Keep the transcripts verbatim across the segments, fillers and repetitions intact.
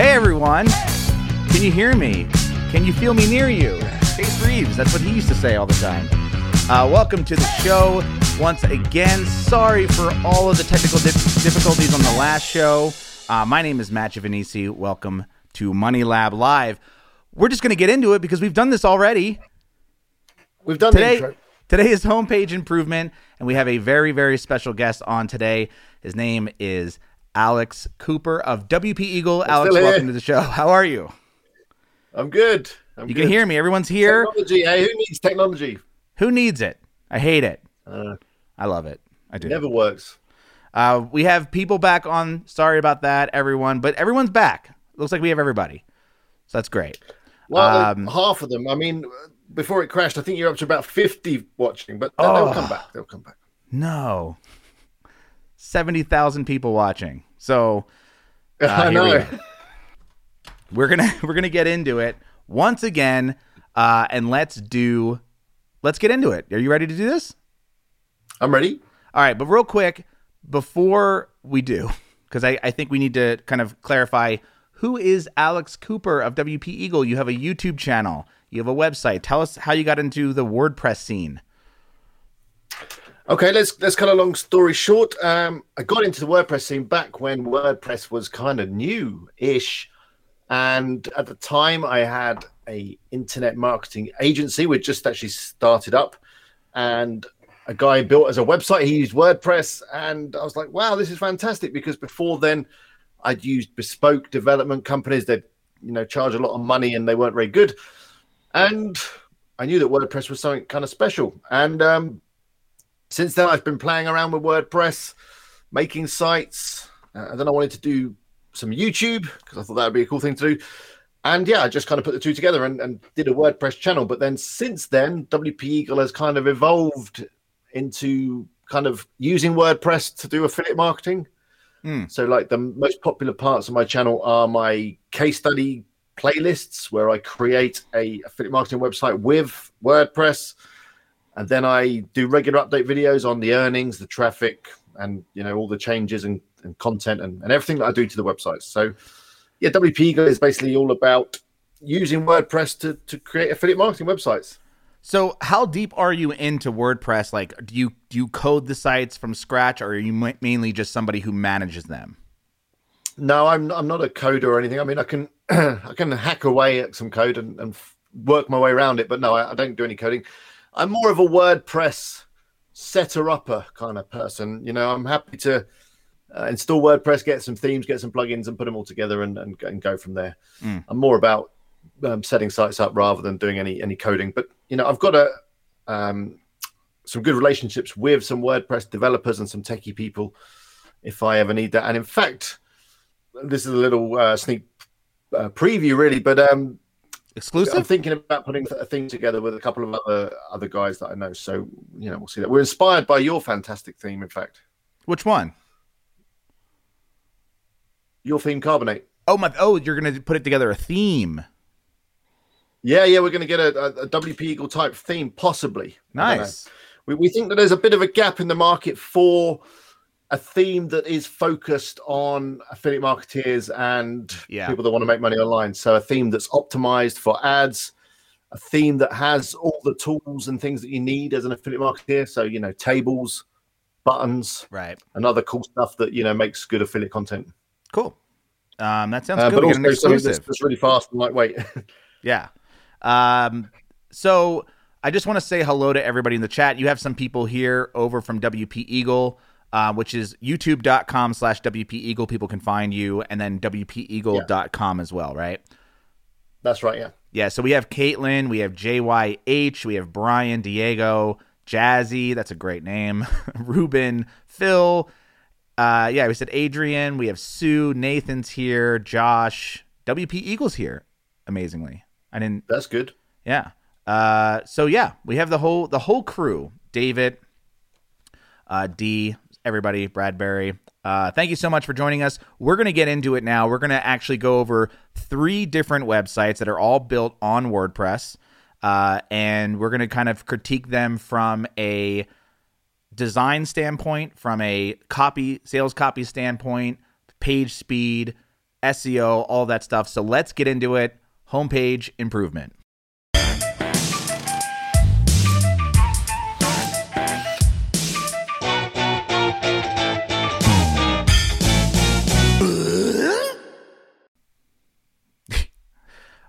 Hey everyone, can you hear me? Can you feel me near you? Chase Reeves, that's what he used to say all the time. Uh, welcome to the show once again. Sorry for all of the technical dif- difficulties on the last show. Uh, my name is Matt Giovanisi. Welcome to Money Lab Live. We're just going to get into it because we've done this already. We've done today, the intro. Today is homepage improvement, and we have a very, very special guest on today. His name is Alex Cooper of W P Eagle. We're Alex, welcome to the show. How are you? I'm good. I'm you good. Can hear me. Everyone's here. Technology. Hey, who needs technology? Who needs it? I hate it. Uh, I love it. I do. It never works. Uh, we have people back on. Sorry about that, everyone. But everyone's back. Looks like we have everybody. So that's great. Well, um, half of them. I mean, before it crashed, I think you're up to about fifty watching, but oh, they'll come back. They'll come back. No. seventy thousand people watching. So uh, I know. We we're going to we're going to get into it once again uh, and let's do let's get into it. Are you ready to do this? I'm ready. All right, but real quick before we do, cuz I, I think we need to kind of clarify who is Alex Cooper of W P Eagle. You have a YouTube channel. You have a website. Tell us how you got into the WordPress scene. Okay, let's let's cut a long story short. Um, I got into the WordPress scene back when WordPress was kind of new-ish, and at the time I had a internet marketing agency. We'd just actually started up, and a guy built as a website. He used WordPress, and I was like, "Wow, this is fantastic!" Because before then, I'd used bespoke development companies. They'd you know charge a lot of money, and they weren't very good. And I knew that WordPress was something kind of special, and um, since then, I've been playing around with WordPress, making sites, uh, and then I wanted to do some YouTube because I thought that would be a cool thing to do. And yeah, I just kind of put the two together and, and did a WordPress channel. But then since then, W P Eagle has kind of evolved into kind of using WordPress to do affiliate marketing. Mm. So like the most popular parts of my channel are my case study playlists where I create a affiliate marketing website with WordPress. And then I do regular update videos on the earnings, the traffic, and you know all the changes and, and content and, and everything that I do to the websites. So yeah, W P Eagle is basically all about using WordPress to, to create affiliate marketing websites. So how deep are you into WordPress? Like, do you do you code the sites from scratch, or are you mainly just somebody who manages them? No, I'm I'm not a coder or anything. I mean, I can I can hack away at some code and, and work my way around it, but no, I, I don't do any coding. I'm more of a WordPress setter-upper kind of person. You know, I'm happy to uh, install WordPress, get some themes, get some plugins, and put them all together and, and, and go from there. Mm. I'm more about um, setting sites up rather than doing any any coding. But, you know, I've got a, um, some good relationships with some WordPress developers and some techie people if I ever need that. And, in fact, this is a little uh, sneak uh, preview, really, but... Um, Exclusive? I'm thinking about putting a thing together with a couple of other other guys that I know. So, you know, we'll see that. We're inspired by your fantastic theme, in fact. Which one? Your theme, Carbonate. Oh, my. Oh, you're going to put it together a theme. Yeah, yeah. We're going to get a, a, a W P Eagle type theme, possibly. Nice. We, we think that there's a bit of a gap in the market for a theme that is focused on affiliate marketeers and yeah. people that want to make money online. So a theme that's optimized for ads, a theme that has all the tools and things that you need as an affiliate marketeer. So, you know, tables, buttons, right, and other cool stuff that, you know, makes good affiliate content. Cool. Um, that sounds uh, good. But also something that's, that's really fast and lightweight. yeah. Um, so I just want to say hello to everybody in the chat. You have some people here over from W P Eagle, Uh, which is youtube.com slash WP Eagle. People can find you. And then W P Eagle dot com yeah. as well, right? That's right, yeah. Yeah, so we have Caitlin. We have J Y H. We have Brian, Diego, Jazzy. That's a great name. Ruben, Phil. Uh, yeah, we said Adrian. We have Sue. Nathan's here. Josh. W P Eagle's here, amazingly. I didn't. That's good. Yeah. Uh, so, yeah, we have the whole the whole crew. David, uh, D, everybody, Bradbury, uh, thank you so much for joining us. We're going to get into it now. We're going to actually go over three different websites that are all built on WordPress, uh, and we're going to kind of critique them from a design standpoint, from a copy, sales copy standpoint, page speed, S E O, all that stuff. So let's get into it. Homepage improvement.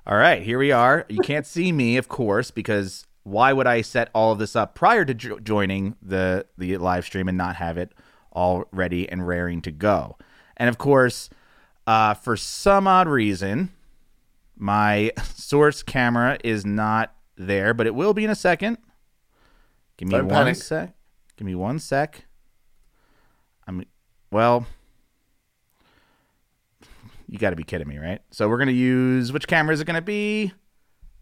All right, here we are. You can't see me, of course, because why would I set all of this up prior to jo- joining the, the live stream and not have it all ready and raring to go? And of course, uh, for some odd reason, my source camera is not there, but it will be in a second. Give me Don't one panic. sec. Give me one sec. I'm well. You got to be kidding me, right? So we're going to use, which camera is it going to be?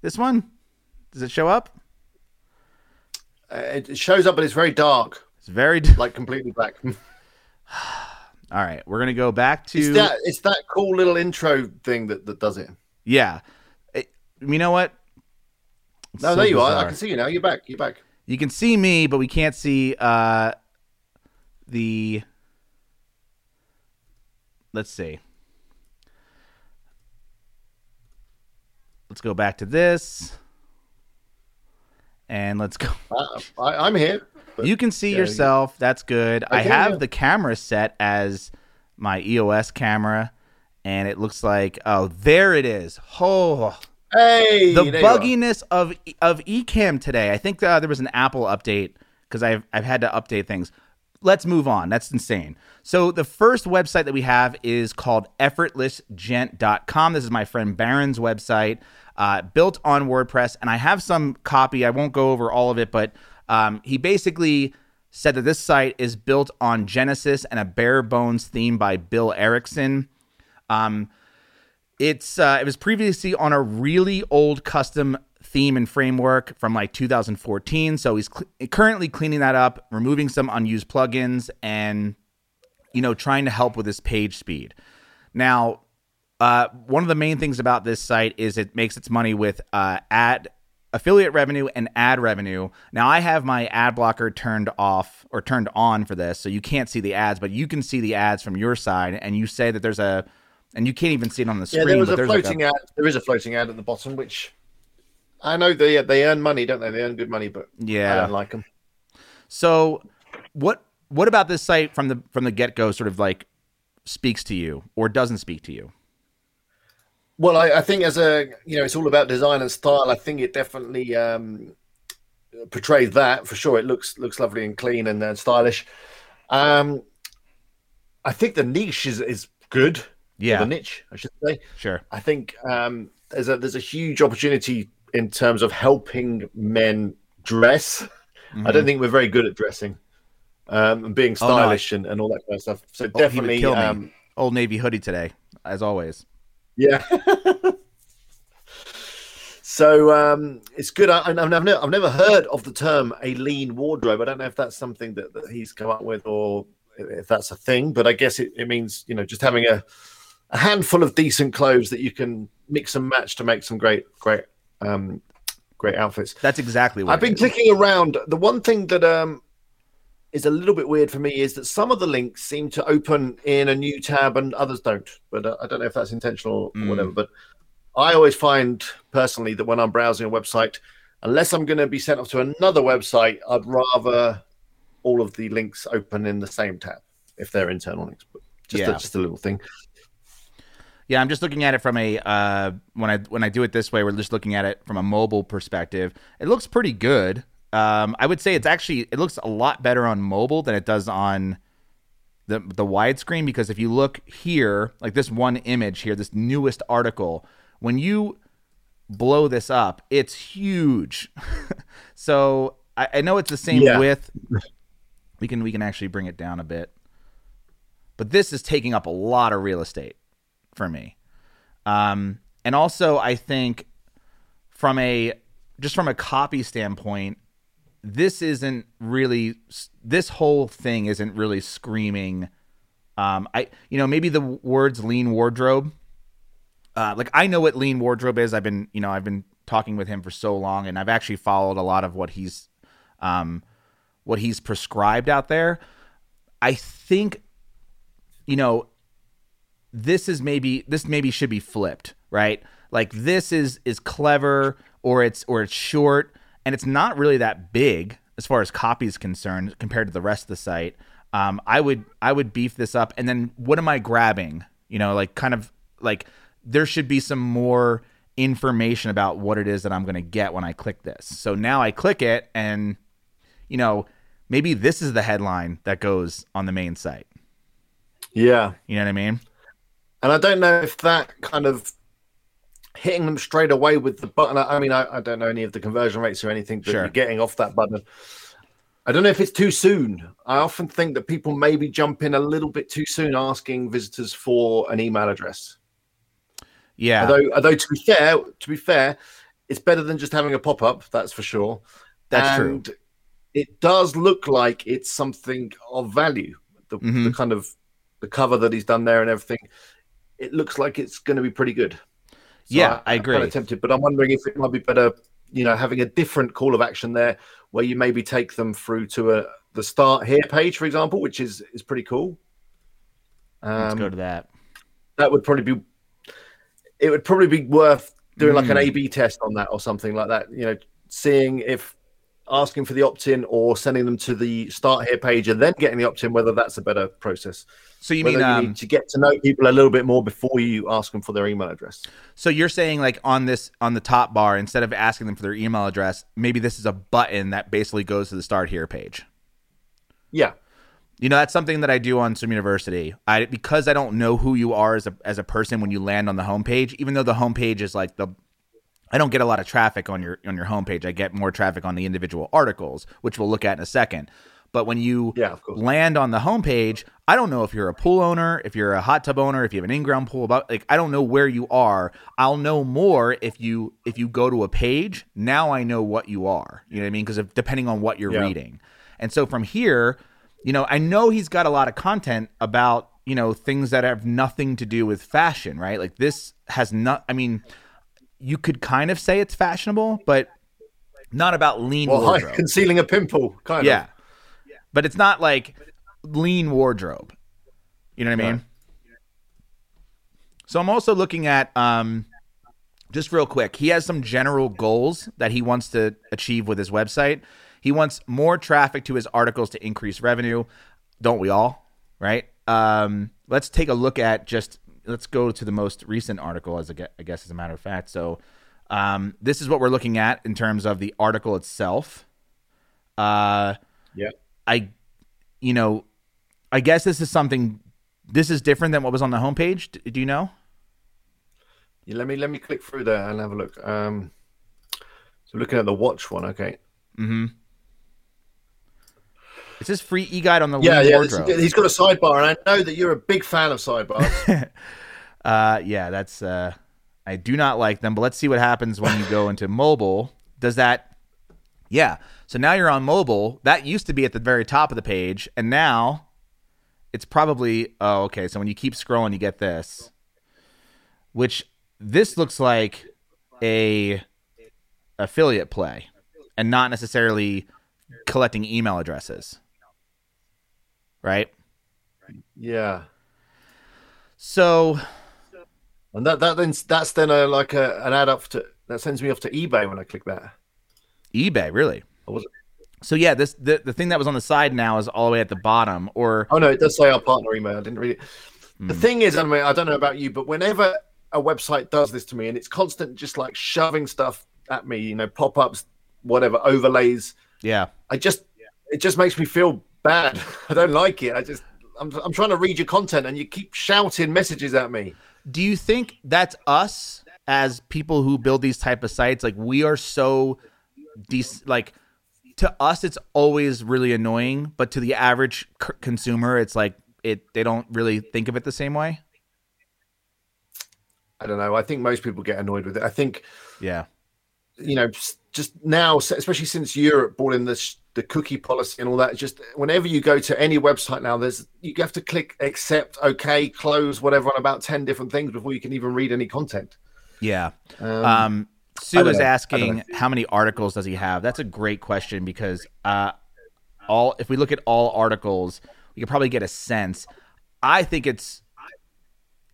This one? Does it show up? Uh, it shows up, but it's very dark. It's very dark. Like completely black. All right. We're going to go back to... It's that, it's that cool little intro thing that, that does it. Yeah. It, you know what? It's no, so there you bizarre. are. I can see you now. You're back. You're back. You can see me, but we can't see uh, the... Let's see. Let's go back to this, and let's go. Uh, I, I'm here. You can see yeah, yourself. Yeah. That's good. I, I can, have yeah. the camera set as my E O S camera, and it looks like, oh, there it is. Oh, hey, the bugginess of of Ecamm today. I think uh, there was an Apple update because I've I've had to update things. Let's move on. That's insane. So the first website that we have is called effortless gent dot com. This is my friend Baron's website, uh, built on WordPress. And I have some copy. I won't go over all of it, but um, he basically said that this site is built on Genesis and a bare bones theme by Bill Erickson. Um, it's uh, it was previously on a really old custom theme and framework from like two thousand fourteen. So he's cl- currently cleaning that up, removing some unused plugins, and, you know, trying to help with his page speed. Now, uh, one of the main things about this site is it makes its money with uh, ad affiliate revenue and ad revenue. Now, I have my ad blocker turned off or turned on for this, so you can't see the ads, but you can see the ads from your side, and you say that there's a, and you can't even see it on the screen. Yeah, there was but a floating like a, ad. There is a floating ad at the bottom, which... I know they they earn money, don't they? They earn good money, but yeah. I don't like them. So, what what about this site from the from the get go sort of like speaks to you or doesn't speak to you? Well, I, I think as a you know, it's all about design and style. I think it definitely um, portrays that for sure. It looks looks lovely and clean and, and stylish. Um, I think the niche is is good. Yeah, the niche, I should say. Sure. I think um, there's a there's a huge opportunity in terms of helping men dress. Mm-hmm. I don't think we're very good at dressing um, and being stylish oh, no. and, and all that kind of stuff. So oh, definitely um, Old Navy hoodie today, as always. Yeah. so um, it's good. I, I've, never, I've never heard of the term a lean wardrobe. I don't know if that's something that, that he's come up with or if that's a thing, but I guess it, it means, you know, just having a, a handful of decent clothes that you can mix and match to make some great, great, um great outfits. That's exactly what I've been clicking around. The one thing that um is a little bit weird for me is that some of the links seem to open in a new tab and others don't, but uh, I don't know if that's intentional or mm. whatever, but I always find personally that when I'm browsing a website, unless I'm going to be sent off to another website, I'd rather all of the links open in the same tab if they're internal links, but just, yeah. a, just a little thing. Yeah, I'm just looking at it from a uh, when I when I do it this way, we're just looking at it from a mobile perspective. It looks pretty good. Um, I would say it's actually it looks a lot better on mobile than it does on the the widescreen, because if you look here, like this one image here, this newest article, when you blow this up, it's huge. So I, I know it's the same yeah. width. We can we can actually bring it down a bit, but this is taking up a lot of real estate for me. Um, and also I think from a, just from a copy standpoint, this isn't really, this whole thing isn't really screaming. Um, I, you know, maybe the words lean wardrobe, uh, like I know what lean wardrobe is. I've been, you know, I've been talking with him for so long, and I've actually followed a lot of what he's, um, what he's prescribed out there. I think, you know, this is maybe this maybe should be flipped, right? Like this is is clever, or it's or it's short, and it's not really that big as far as copy is concerned compared to the rest of the site. Um, I would I would beef this up, and then what am I grabbing? You know, like kind of like there should be some more information about what it is that I'm going to get when I click this. So now I click it, and you know, maybe this is the headline that goes on the main site. Yeah, you know what I mean. And I don't know if that kind of hitting them straight away with the button. I mean, I, I don't know any of the conversion rates or anything that sure. you're getting off that button. I don't know if it's too soon. I often think that people maybe jump in a little bit too soon asking visitors for an email address. Yeah. Although, although to be fair, to be fair, it's better than just having a pop-up. That's for sure. That's and true. It does look like it's something of value. The, mm-hmm. the kind of the cover that he's done there and everything. It looks like it's going to be pretty good. So yeah, I, I agree. I'm kind of tempted, but I'm wondering if it might be better, you know, having a different call of action there, where you maybe take them through to a the start here page, for example, which is is pretty cool. Um, Let's go to that. That would probably be. It would probably be worth doing mm. like an A B test on that or something like that. You know, seeing if asking for the opt-in or sending them to the start here page and then getting the opt-in, whether that's a better process. So you whether mean you um, need to get to know people a little bit more before you ask them for their email address. So you're saying like on this, on the top bar, instead of asking them for their email address, maybe this is a button that basically goes to the start here page. Yeah. You know, that's something that I do on Swim University. I, because I don't know who you are as a, as a person when you land on the homepage, even though the homepage is like the, I don't get a lot of traffic on your on your homepage. I get more traffic on the individual articles, which we'll look at in a second. But when you yeah, land on the homepage, I don't know if you're a pool owner, if you're a hot tub owner, if you have an in-ground pool. About like I don't know where you are. I'll know more if you if you go to a page. Now I know what you are. You know what I mean? Because depending on what you're yeah. reading. And so from here, you know, I know he's got a lot of content about, you know, things that have nothing to do with fashion, right? Like this has not. I mean. You could kind of say it's fashionable, but not about lean well, wardrobe. Like concealing a pimple, kind yeah. of. Yeah. But it's not like lean wardrobe. You know what yeah. I mean? So I'm also looking at, um, just real quick, he has some general goals that he wants to achieve with his website. He wants more traffic to his articles to increase revenue. Don't we all, right? Um, let's take a look at just... Let's go to the most recent article, as a, I guess, as a matter of fact. So um, this is what we're looking at in terms of the article itself. Uh, yeah. I, you know, I guess this is something. This is different than what was on the homepage. Do, do you know? Yeah, let me let me click through there and have a look. Um, so looking at the watch one, okay. Mm-hmm. It's his free e-guide on the yeah, yeah. wardrobe. He's got a sidebar, and I know that you're a big fan of sidebars. uh, yeah, that's. Uh, I do not like them, but let's see what happens when you go into mobile. Does that? Yeah. So now you're on mobile. That used to be at the very top of the page, and now it's probably. Oh, okay. So when you keep scrolling, you get this, which this looks like a affiliate play, and not necessarily collecting email addresses. Right? Yeah. So, and that that then that's then a, like a, an ad up to that sends me off to eBay when I click that. eBay, really? I wasn't. So yeah, this the, the thing that was on the side now is all the way at the bottom. Or oh no, it does say our partner email. I didn't read it. Mm. The thing is, I mean, I don't know about you, but whenever a website does this to me, and it's constant, just like shoving stuff at me, you know, pop ups, whatever, overlays. Yeah, I just it just makes me feel bad. I don't like it. I just I'm I'm trying to read your content and you keep shouting messages at me. Do you think that's us as people who build these type of sites? Like we are so de- like to us, it's always really annoying, but to the average c- consumer, it's like it they don't really think of it the same way. I don't know. I think most people get annoyed with it. I think yeah, you know. Just now, especially since Europe brought in this, the cookie policy and all that, just whenever you go to any website now, there's you have to click accept, okay, close, whatever, on about ten different things before you can even read any content. Yeah. Um, um, Sue is know. asking, how many articles does he have? That's a great question because uh, all if we look at all articles, we could probably get a sense. I think it's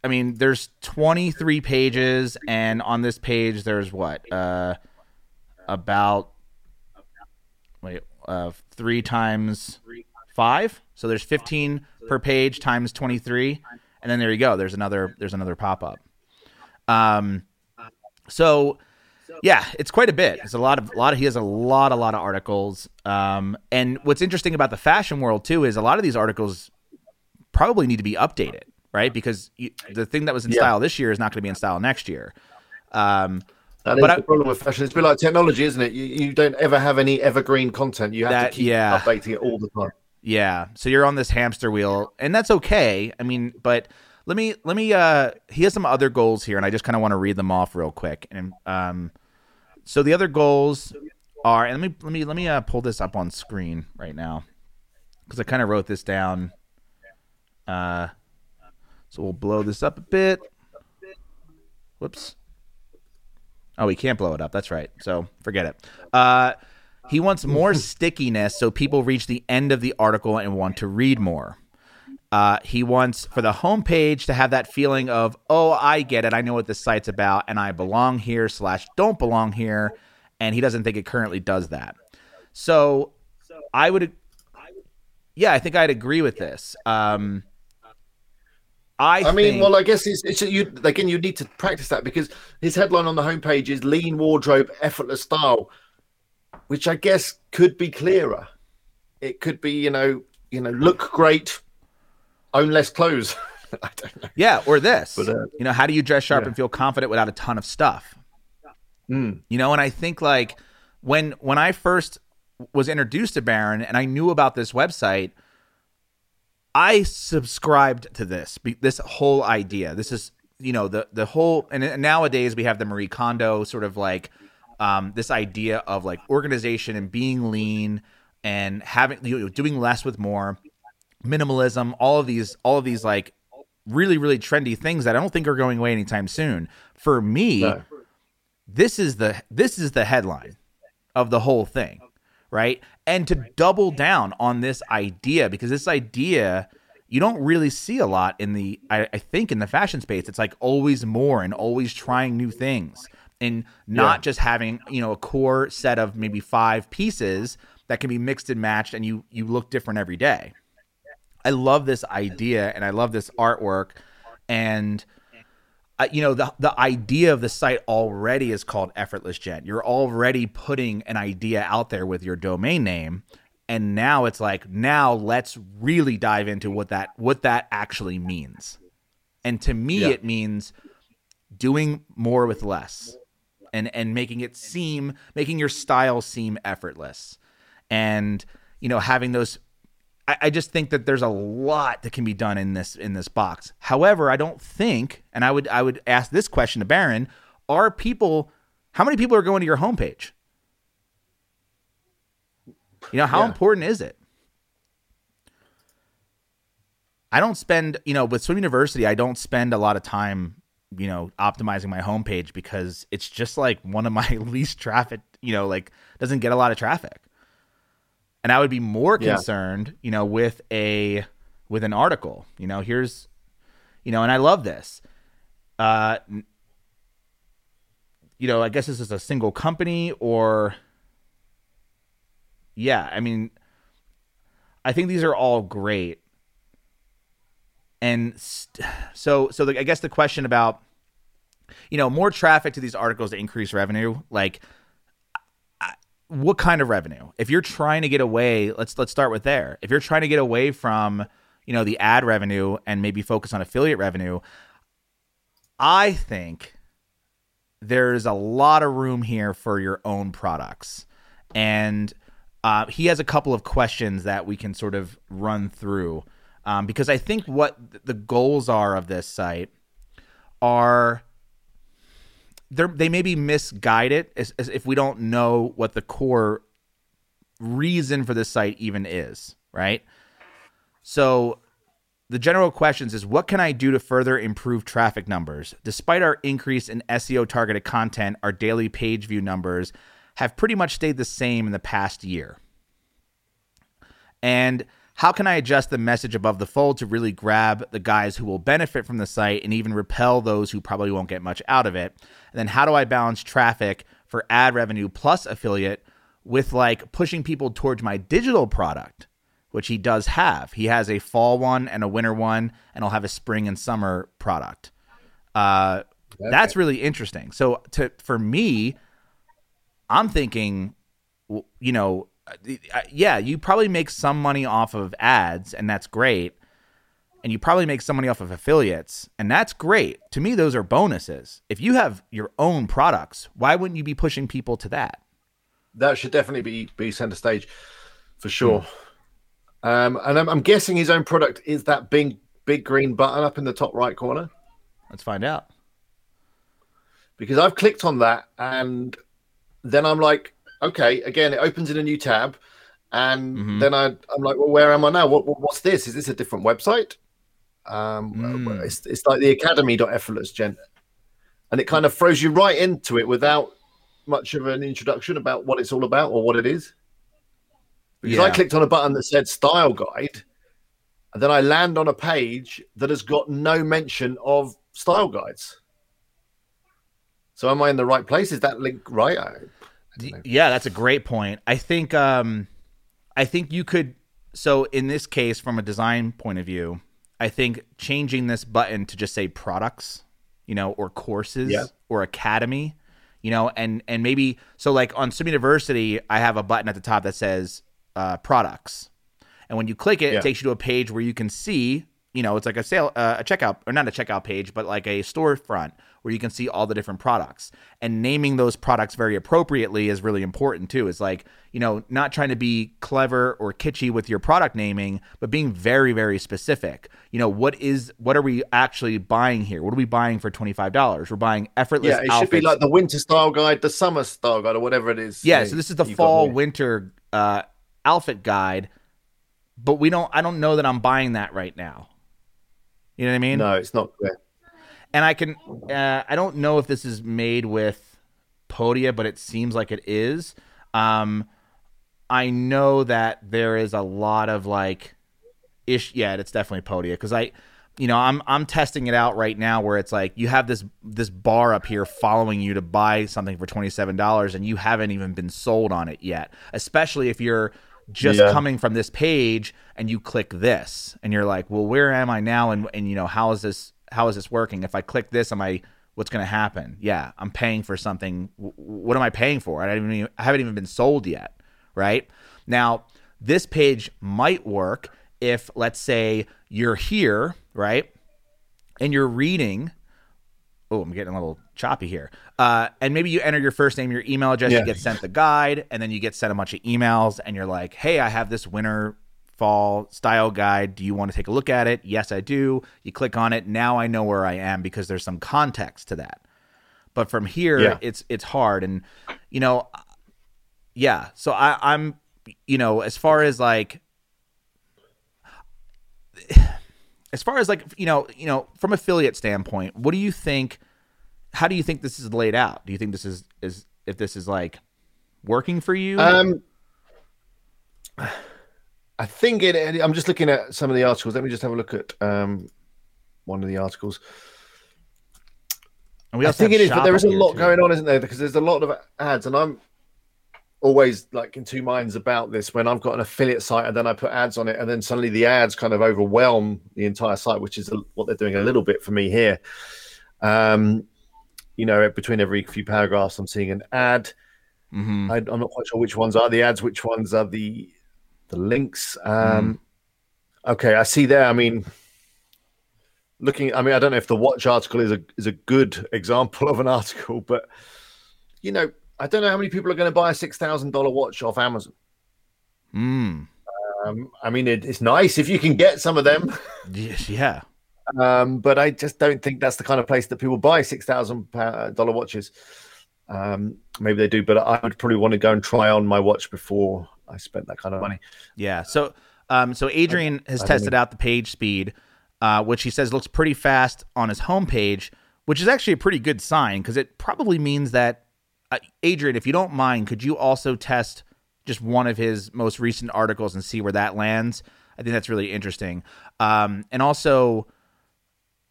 I mean, there's twenty-three pages, and on this page, there's what? Uh, about wait, uh, three times five. So there's fifteen per page times twenty-three, and then there you go. There's another. There's another pop-up. Um, so yeah, it's quite a bit. It's a lot of a lot of. He has a lot, a lot of articles. Um, and what's interesting about the fashion world too is a lot of these articles probably need to be updated, right? Because you, the thing that was in yeah. style this year is not going to be in style next year. Um, that is but the I, problem with fashion. It's a bit like technology, isn't it? You, you don't ever have any evergreen content. You have that, to keep yeah. updating it all the time. Yeah. So you're on this hamster wheel, and that's okay. I mean, but let me, let me, uh, he has some other goals here, and I just kind of want to read them off real quick. And, um, so the other goals are, and let me, let me, let me, uh, pull this up on screen right now, because I kind of wrote this down. Uh, So we'll blow this up a bit. Whoops. Oh, we can't blow it up. That's right. So forget it. Uh, he wants more stickiness so people reach the end of the article and want to read more. Uh, he wants for the homepage to have that feeling of, oh, I get it. I know what this site's about, and I belong here slash don't belong here. And he doesn't think it currently does that. So I would – yeah, I think I'd agree with this. Um I, I mean, think... well, I guess it's, it's you again. You need to practice that, because his headline on the homepage is "Lean Wardrobe, Effortless Style," which I guess could be clearer. It could be, you know, you know, look great, own less clothes. I don't know. Yeah, or this. But, uh, you know, how do you dress sharp yeah. and feel confident without a ton of stuff? Mm. You know, and I think like when when I first was introduced to Baron and I knew about this website, I subscribed to this, this whole idea. This is, you know, the the whole, and nowadays we have the Marie Kondo sort of like um, this idea of like organization and being lean and having, you know, doing less with more, minimalism, all of these, all of these like really, really trendy things that I don't think are going away anytime soon. For me, no. this is the this is the headline of the whole thing. Right. And to double down on this idea, because this idea you don't really see a lot in the, I, I think in the fashion space. It's like always more and always trying new things and not yeah. just having, you know, a core set of maybe five pieces that can be mixed and matched, and you, you look different every day. I love this idea, and I love this artwork, and Uh, you know, the the idea of the site already is called Effortless Gent. You're already putting an idea out there with your domain name, and now it's like, now let's really dive into what that what that actually means. And to me, yeah. it means doing more with less, and and making it seem, making your style seem effortless, and you know, having those. I just think that there's a lot that can be done in this in this box. However, I don't think, and I would I would ask this question to Baron: Are people? How many people are going to your homepage? You know, how yeah. important is it? I don't spend, you know, with Swim University, I don't spend a lot of time, you know, optimizing my homepage, because it's just like one of my least traffic. You know, like doesn't get a lot of traffic. And I would be more concerned, yeah. you know, with a with an article. You know, here's, you know, and I love this. Uh, you know, I guess this is a single company, or, yeah, I mean, I think these are all great. And st- so, so the, I guess the question about, you know, more traffic to these articles to increase revenue, like. What kind of revenue? If you're trying to get away, let's let's start with there. If you're trying to get away from, you know, the ad revenue and maybe focus on affiliate revenue, I think there's a lot of room here for your own products. And uh, he has a couple of questions that we can sort of run through, um, because I think what the goals are of this site are. They're, they may be misguided as, as if we don't know what the core reason for this site even is, right? So the general questions is, what can I do to further improve traffic numbers? Despite our increase in S E O targeted content, our daily page view numbers have pretty much stayed the same in the past year. And How can I adjust the message above the fold to really grab the guys who will benefit from the site and even repel those who probably won't get much out of it? And then how do I balance traffic for ad revenue plus affiliate with like pushing people towards my digital product, which he does have. He has a fall one and a winter one, and I'll have a spring and summer product. Uh, okay. That's really interesting. So to, for me, I'm thinking, you know, yeah, you probably make some money off of ads, and that's great. And you probably make some money off of affiliates, and that's great. To me, those are bonuses. If you have your own products, why wouldn't you be pushing people to that? That should definitely be, be center stage for sure. Hmm. Um, and I'm, I'm guessing his own product is that big, big green button up in the top right corner. Let's find out. Because I've clicked on that, and then I'm like, okay, again, it opens in a new tab. And mm-hmm. then I, I'm like, well, where am I now? What, what, what's this? Is this a different website? Um, mm. it's, it's like the academy dot effortless gent. And it kind of throws you right into it without much of an introduction about what it's all about or what it is. Because yeah. I clicked on a button that said style guide. And then I land on a page that has got no mention of style guides. So am I in the right place? Is that link right? I, I yeah, that's a great point. I think um, I think you could. So in this case, from a design point of view, I think changing this button to just say products, you know, or courses yeah. or academy, you know, and and maybe so like on Swim University, I have a button at the top that says uh, products. And when you click it, yeah. it takes you to a page where you can see, you know, it's like a sale, uh, a checkout, or not a checkout page, but like a storefront where you can see all the different products. And naming those products very appropriately is really important too. It's like, you know, not trying to be clever or kitschy with your product naming, but being very, very specific. You know, what is, what are we actually buying here? What are we buying for twenty-five dollars? We're buying effortless outfits. Yeah, it should be like the winter style guide, the summer style guide, or whatever it is. Yeah, so this is the fall winter uh, outfit guide. But we don't. I don't know that I'm buying that right now. You know what I mean? No, it's not. Yeah. And I can. Uh, I don't know if this is made with Podia, but it seems like it is. Um, I know that there is a lot of like ish. Yeah, it's definitely Podia because I, you know, I'm I'm testing it out right now where it's like you have this this bar up here following you to buy something for twenty-seven dollars, and you haven't even been sold on it yet, especially if you're. Just yeah. coming from this page and you click this and you're like, well, where am I now? And, and you know, how is this, how is this working? If I click this, am I, what's going to happen? Yeah. I'm paying for something. W- what am I paying for? I don't even, I haven't even been sold yet. Right now, this page might work if let's say you're here, right. And you're reading, oh, I'm getting a little choppy here. Uh, and maybe you enter your first name, your email address, yeah. you get sent the guide, and then you get sent a bunch of emails, and you're like, hey, I have this winter, fall style guide. Do you want to take a look at it? Yes, I do. You click on it. Now I know where I am because there's some context to that. But from here, yeah. it's it's hard. And, you know, yeah. So I, I'm, you know, as far as like... As far as like, you know, you know, from affiliate standpoint, what do you think, how do you think this is laid out? Do you think this is, is if this is like working for you? Um, I think it, I'm just looking at some of the articles. Let me just have a look at um, one of the articles. And we also I think it is, but there is a lot too. Going on, isn't there? Because there's a lot of ads and I'm always like in two minds about this when I've got an affiliate site and then I put ads on it and then suddenly the ads kind of overwhelm the entire site, which is what they're doing a little bit for me here. Um, you know, between every few paragraphs, I'm seeing an ad. Mm-hmm. I, I'm not quite sure which ones are the ads, which ones are the, the links. Um, mm-hmm. Okay. I see there. I mean, looking, I mean, I don't know if the watch article is a, is a good example of an article, but you know, I don't know how many people are going to buy a six thousand dollars watch off Amazon. Mm. Um, I mean, it, it's nice if you can get some of them. Yes, yeah. Um, but I just don't think that's the kind of place that people buy six thousand dollars watches. Um, maybe they do, but I would probably want to go and try on my watch before I spent that kind of money. Yeah. So, um, so Adrian has I, I tested out the page speed, uh, which he says looks pretty fast on his homepage, which is actually a pretty good sign because it probably means that Uh, Adrian, if you don't mind, could you also test just one of his most recent articles and see where that lands? I think that's really interesting. Um, and also,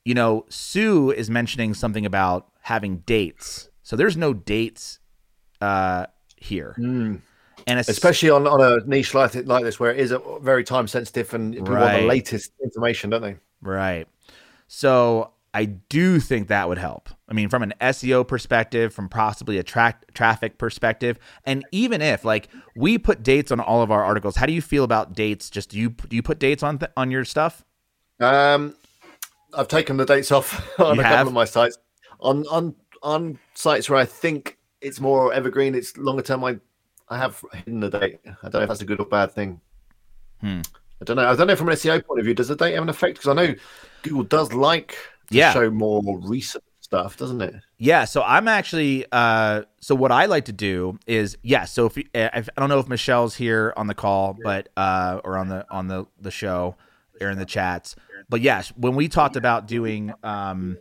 you know, Sue is mentioning something about having dates. So there's no dates uh, here. Mm. And especially on, on a niche like this where it is very time sensitive and people right. want the latest information, don't they? Right. So I do think that would help. I mean, from an S E O perspective, from possibly a tra- traffic perspective, and even if like we put dates on all of our articles, how do you feel about dates? Just do you do you put dates on th- on your stuff? Um, I've taken the dates off on you a have? couple of my sites. On on on sites where I think it's more evergreen, it's longer term. I I have hidden the date. I don't know if that's a good or bad thing. Hmm. I don't know. I don't know from an S E O point of view, does the date have an effect? Because I know Google does like to yeah. show more recent stuff, doesn't it? Yeah. So I'm actually, uh, so what I like to do is, yeah. So if, if I don't know if Michelle's here on the call, but, uh, or on the, on the, the show or in the chats, but yes, when we talked about doing, um,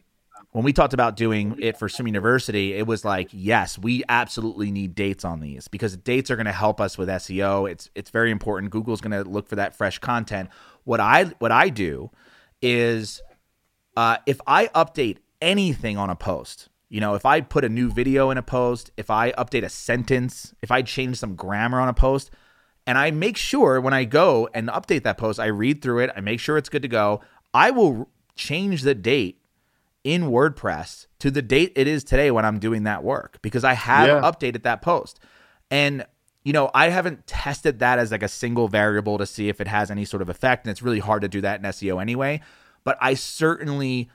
when we talked about doing it for Swim University, it was like, yes, we absolutely need dates on these because dates are going to help us with S E O. It's it's very important. Google's going to look for that fresh content. What I what I do is uh, if I update anything on a post, you know, if I put a new video in a post, if I update a sentence, if I change some grammar on a post, and I make sure when I go and update that post, I read through it, I make sure it's good to go, I will change the date in WordPress to the date it is today when I'm doing that work because I have yeah. updated that post. And, you know, I haven't tested that as like a single variable to see if it has any sort of effect. And it's really hard to do that in S E O anyway. But I certainly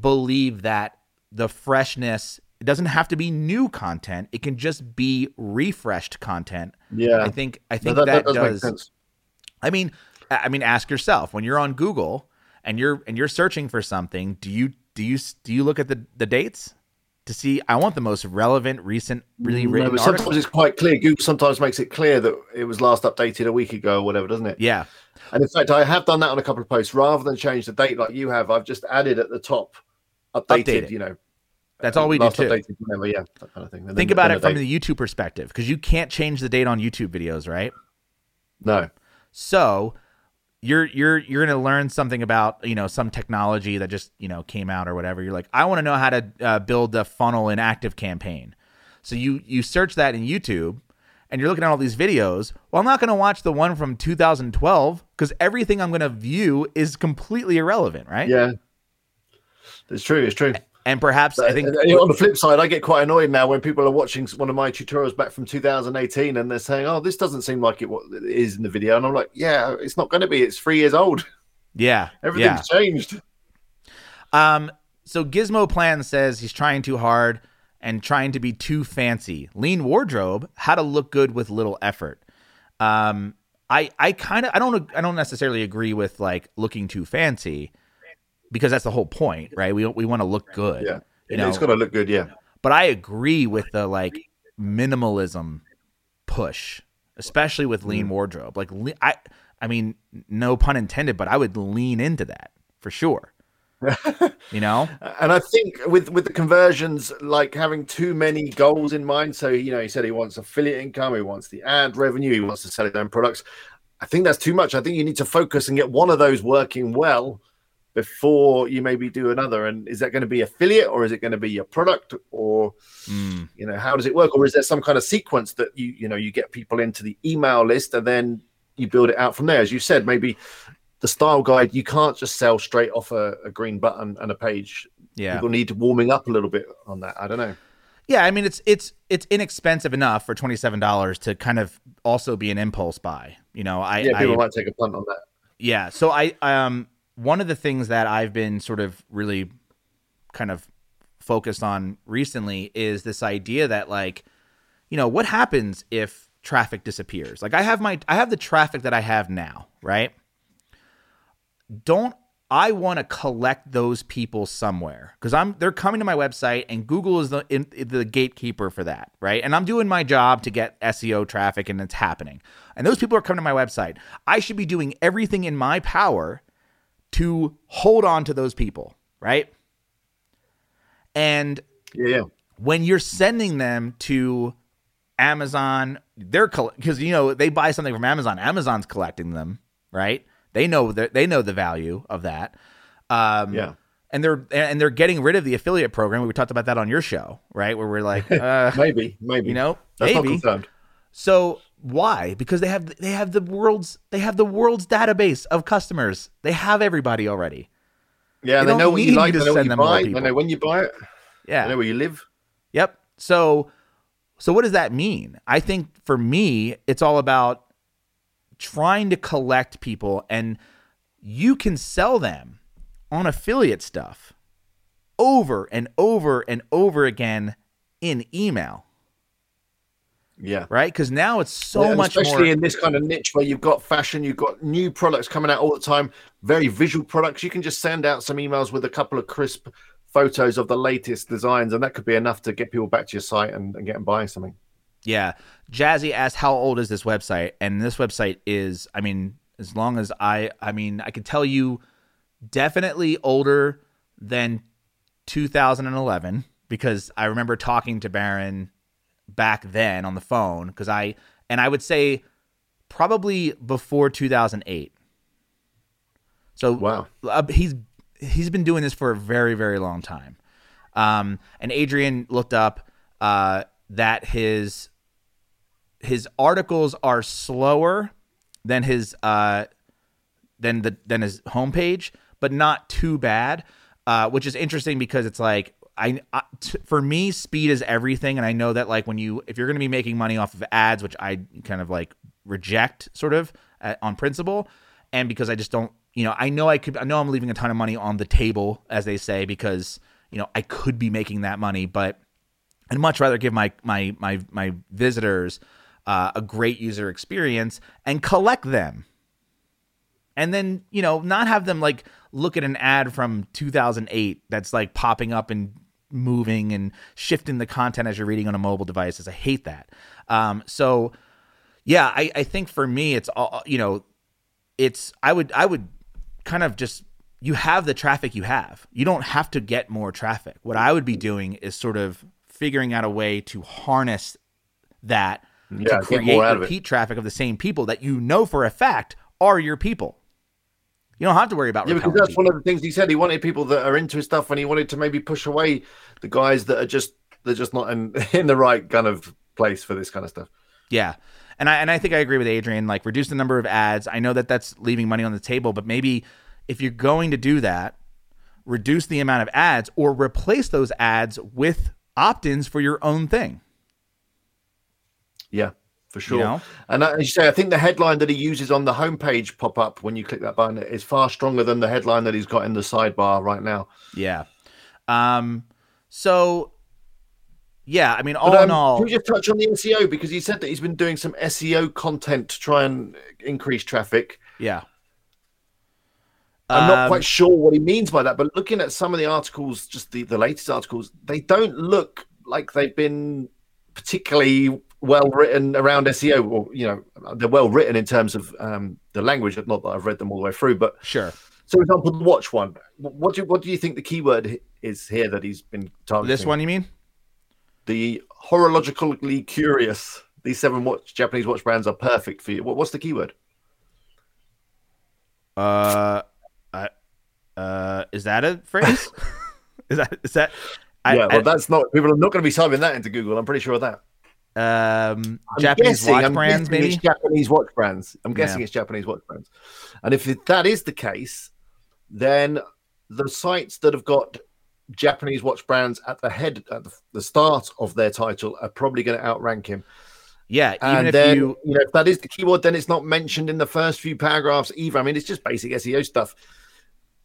believe that the freshness, it doesn't have to be new content. It can just be refreshed content. Yeah. I think, I think no, that, that, that does, does make sense. I mean, I mean, ask yourself when you're on Google and you're, and you're searching for something, do you, Do you do you look at the, the dates to see? I want the most relevant, recent, really written. No, but sometimes article. It's quite clear. Google sometimes makes it clear that it was last updated a week ago or whatever, doesn't it? Yeah. And in fact, I have done that on a couple of posts. Rather than change the date like you have, I've just added at the top, updated. Updated. You know, that's all we last do too. Updated, whatever, yeah, that kind of thing. And Think then, about then it from the YouTube perspective, because you can't change the date on YouTube videos, right? No. So. You're you're you're gonna learn something about you know some technology that just you know came out or whatever. You're like, I want to know how to uh, build a funnel in Active Campaign. So you you search that in YouTube, and you're looking at all these videos. Well, I'm not gonna watch the one from two thousand twelve because everything I'm gonna view is completely irrelevant, right? Yeah, it's true. It's true. And perhaps but, I think on the flip side, I get quite annoyed now when people are watching one of my tutorials back from two thousand eighteen and they're saying, "Oh, this doesn't seem like it is in the video," and I'm like, "Yeah, it's not going to be. It's three years old." Yeah, everything's yeah. changed. Um. So Gizmo Plan says he's trying too hard and trying to be too fancy. Lean wardrobe: how to look good with little effort. Um. I I kind of I don't I don't necessarily agree with like looking too fancy. Because that's the whole point, right? We we want to look good. Yeah, you know? It's got to look good, yeah. But I agree with the like minimalism push, especially with lean wardrobe. Like I, I mean, no pun intended, but I would lean into that for sure. You know, and I think with with the conversions, like having too many goals in mind. So you know, he said he wants affiliate income, he wants the ad revenue, he wants to sell his own products. I think that's too much. I think you need to focus and get one of those working well before you maybe do another. And is that going to be affiliate or is it going to be your product or, mm. you know, how does it work? Or is there some kind of sequence that you, you know, you get people into the email list and then you build it out from there? As you said, maybe the style guide, you can't just sell straight off a, a green button and a page. Yeah. People need warming up a little bit on that. I don't know. Yeah. I mean, it's, it's, it's inexpensive enough for twenty-seven dollars to kind of also be an impulse buy, you know, I, yeah, people I, might take a punt on that. Yeah. So I, um, one of the things that I've been sort of really kind of focused on recently is this idea that like, you know, what happens if traffic disappears? Like I have my, I have the traffic that I have now, right? Don't I want to collect those people somewhere? Cause I'm, they're coming to my website and Google is the, in, the gatekeeper for that. Right. And I'm doing my job to get S E O traffic and it's happening. And those people are coming to my website. I should be doing everything in my power to hold on to those people, right? And yeah. when you're sending them to Amazon, they're because you know they buy something from Amazon. Amazon's collecting them, right? They know the, they know the value of that. Um, yeah. And they're and they're getting rid of the affiliate program. We talked about that on your show, right? Where we're like, uh, maybe, maybe, you know, that's maybe. So why? Because they have they have the world's they have the world's database of customers. They have everybody already. Yeah, they, they know what you like, they know what you buy, they know when you buy it. Yeah, they know where you live. Yep. So, so what does that mean? I think for me, it's all about trying to collect people, and you can sell them on affiliate stuff over and over and over again in email. Yeah. Right? Because now it's so yeah, much especially more. Especially in this kind of niche where you've got fashion, you've got new products coming out all the time, very visual products. You can just send out some emails with a couple of crisp photos of the latest designs, and that could be enough to get people back to your site and, and get them buying something. Yeah. Jazzy asked, how old is this website? And this website is, I mean, as long as I, I mean, I could tell you, definitely older than two thousand eleven, because I remember talking to Baron back then on the phone, because I and I would say probably before two thousand eight. So wow, uh, he's he's been doing this for a very, very long time. Um, and Adrian looked up uh, that his his articles are slower than his uh, than the than his homepage, but not too bad, uh, which is interesting because it's like, I, I t- for me, speed is everything. And I know that, like, when you, if you're going to be making money off of ads, which I kind of like reject sort of uh, on principle. And because I just don't, you know, I know I could, I know I'm leaving a ton of money on the table, as they say, because, you know, I could be making that money, but I'd much rather give my, my, my, my visitors uh, a great user experience and collect them. And then, you know, not have them like look at an ad from two thousand eight that's like popping up and moving and shifting the content as you're reading on a mobile device. I hate that. Um, so, yeah, I, I think for me, it's all, you know, it's I would I would kind of just, you have the traffic you have. You don't have to get more traffic. What I would be doing is sort of figuring out a way to harness that yeah, to create repeat traffic of the same people that you know for a fact are your people. You don't have to worry about yeah, because that's people. One of the things he said. He wanted people that are into his stuff, and he wanted to maybe push away the guys that are just they're just not in, in the right kind of place for this kind of stuff. Yeah, and I and I think I agree with Adrian. Like, reduce the number of ads. I know that that's leaving money on the table, but maybe if you're going to do that, reduce the amount of ads or replace those ads with opt-ins for your own thing. Yeah. For sure. You know? And as you say, I think the headline that he uses on the homepage pop up when you click that button is far stronger than the headline that he's got in the sidebar right now. Yeah. Um, so, yeah, I mean, all but, um, in all. Can we just touch on the S E O? Because he said that he's been doing some S E O content to try and increase traffic. Yeah. I'm um, not quite sure what he means by that, but looking at some of the articles, just the, the latest articles, they don't look like they've been particularly well written around S E O, or, you know, they're well written in terms of um, the language. Not that I've read them all the way through, but sure. So, for example, the watch one. What do you, what do you think the keyword is here that he's been targeting? This one, you mean? The horologically curious. These seven watch Japanese watch brands are perfect for you. What, what's the keyword? Uh, I, uh, is that a phrase? is that is that? I, yeah, well, I, that's not. People are not going to be typing that into Google. I'm pretty sure of that. Um, I'm Japanese guessing, watch I'm brands, maybe it's Japanese watch brands. I'm guessing yeah. it's Japanese watch brands. And if that is the case, then the sites that have got Japanese watch brands at the head, at the, the start of their title, are probably going to outrank him. Yeah, even and if then you... you know, if that is the keyword, then it's not mentioned in the first few paragraphs either. I mean, it's just basic S E O stuff,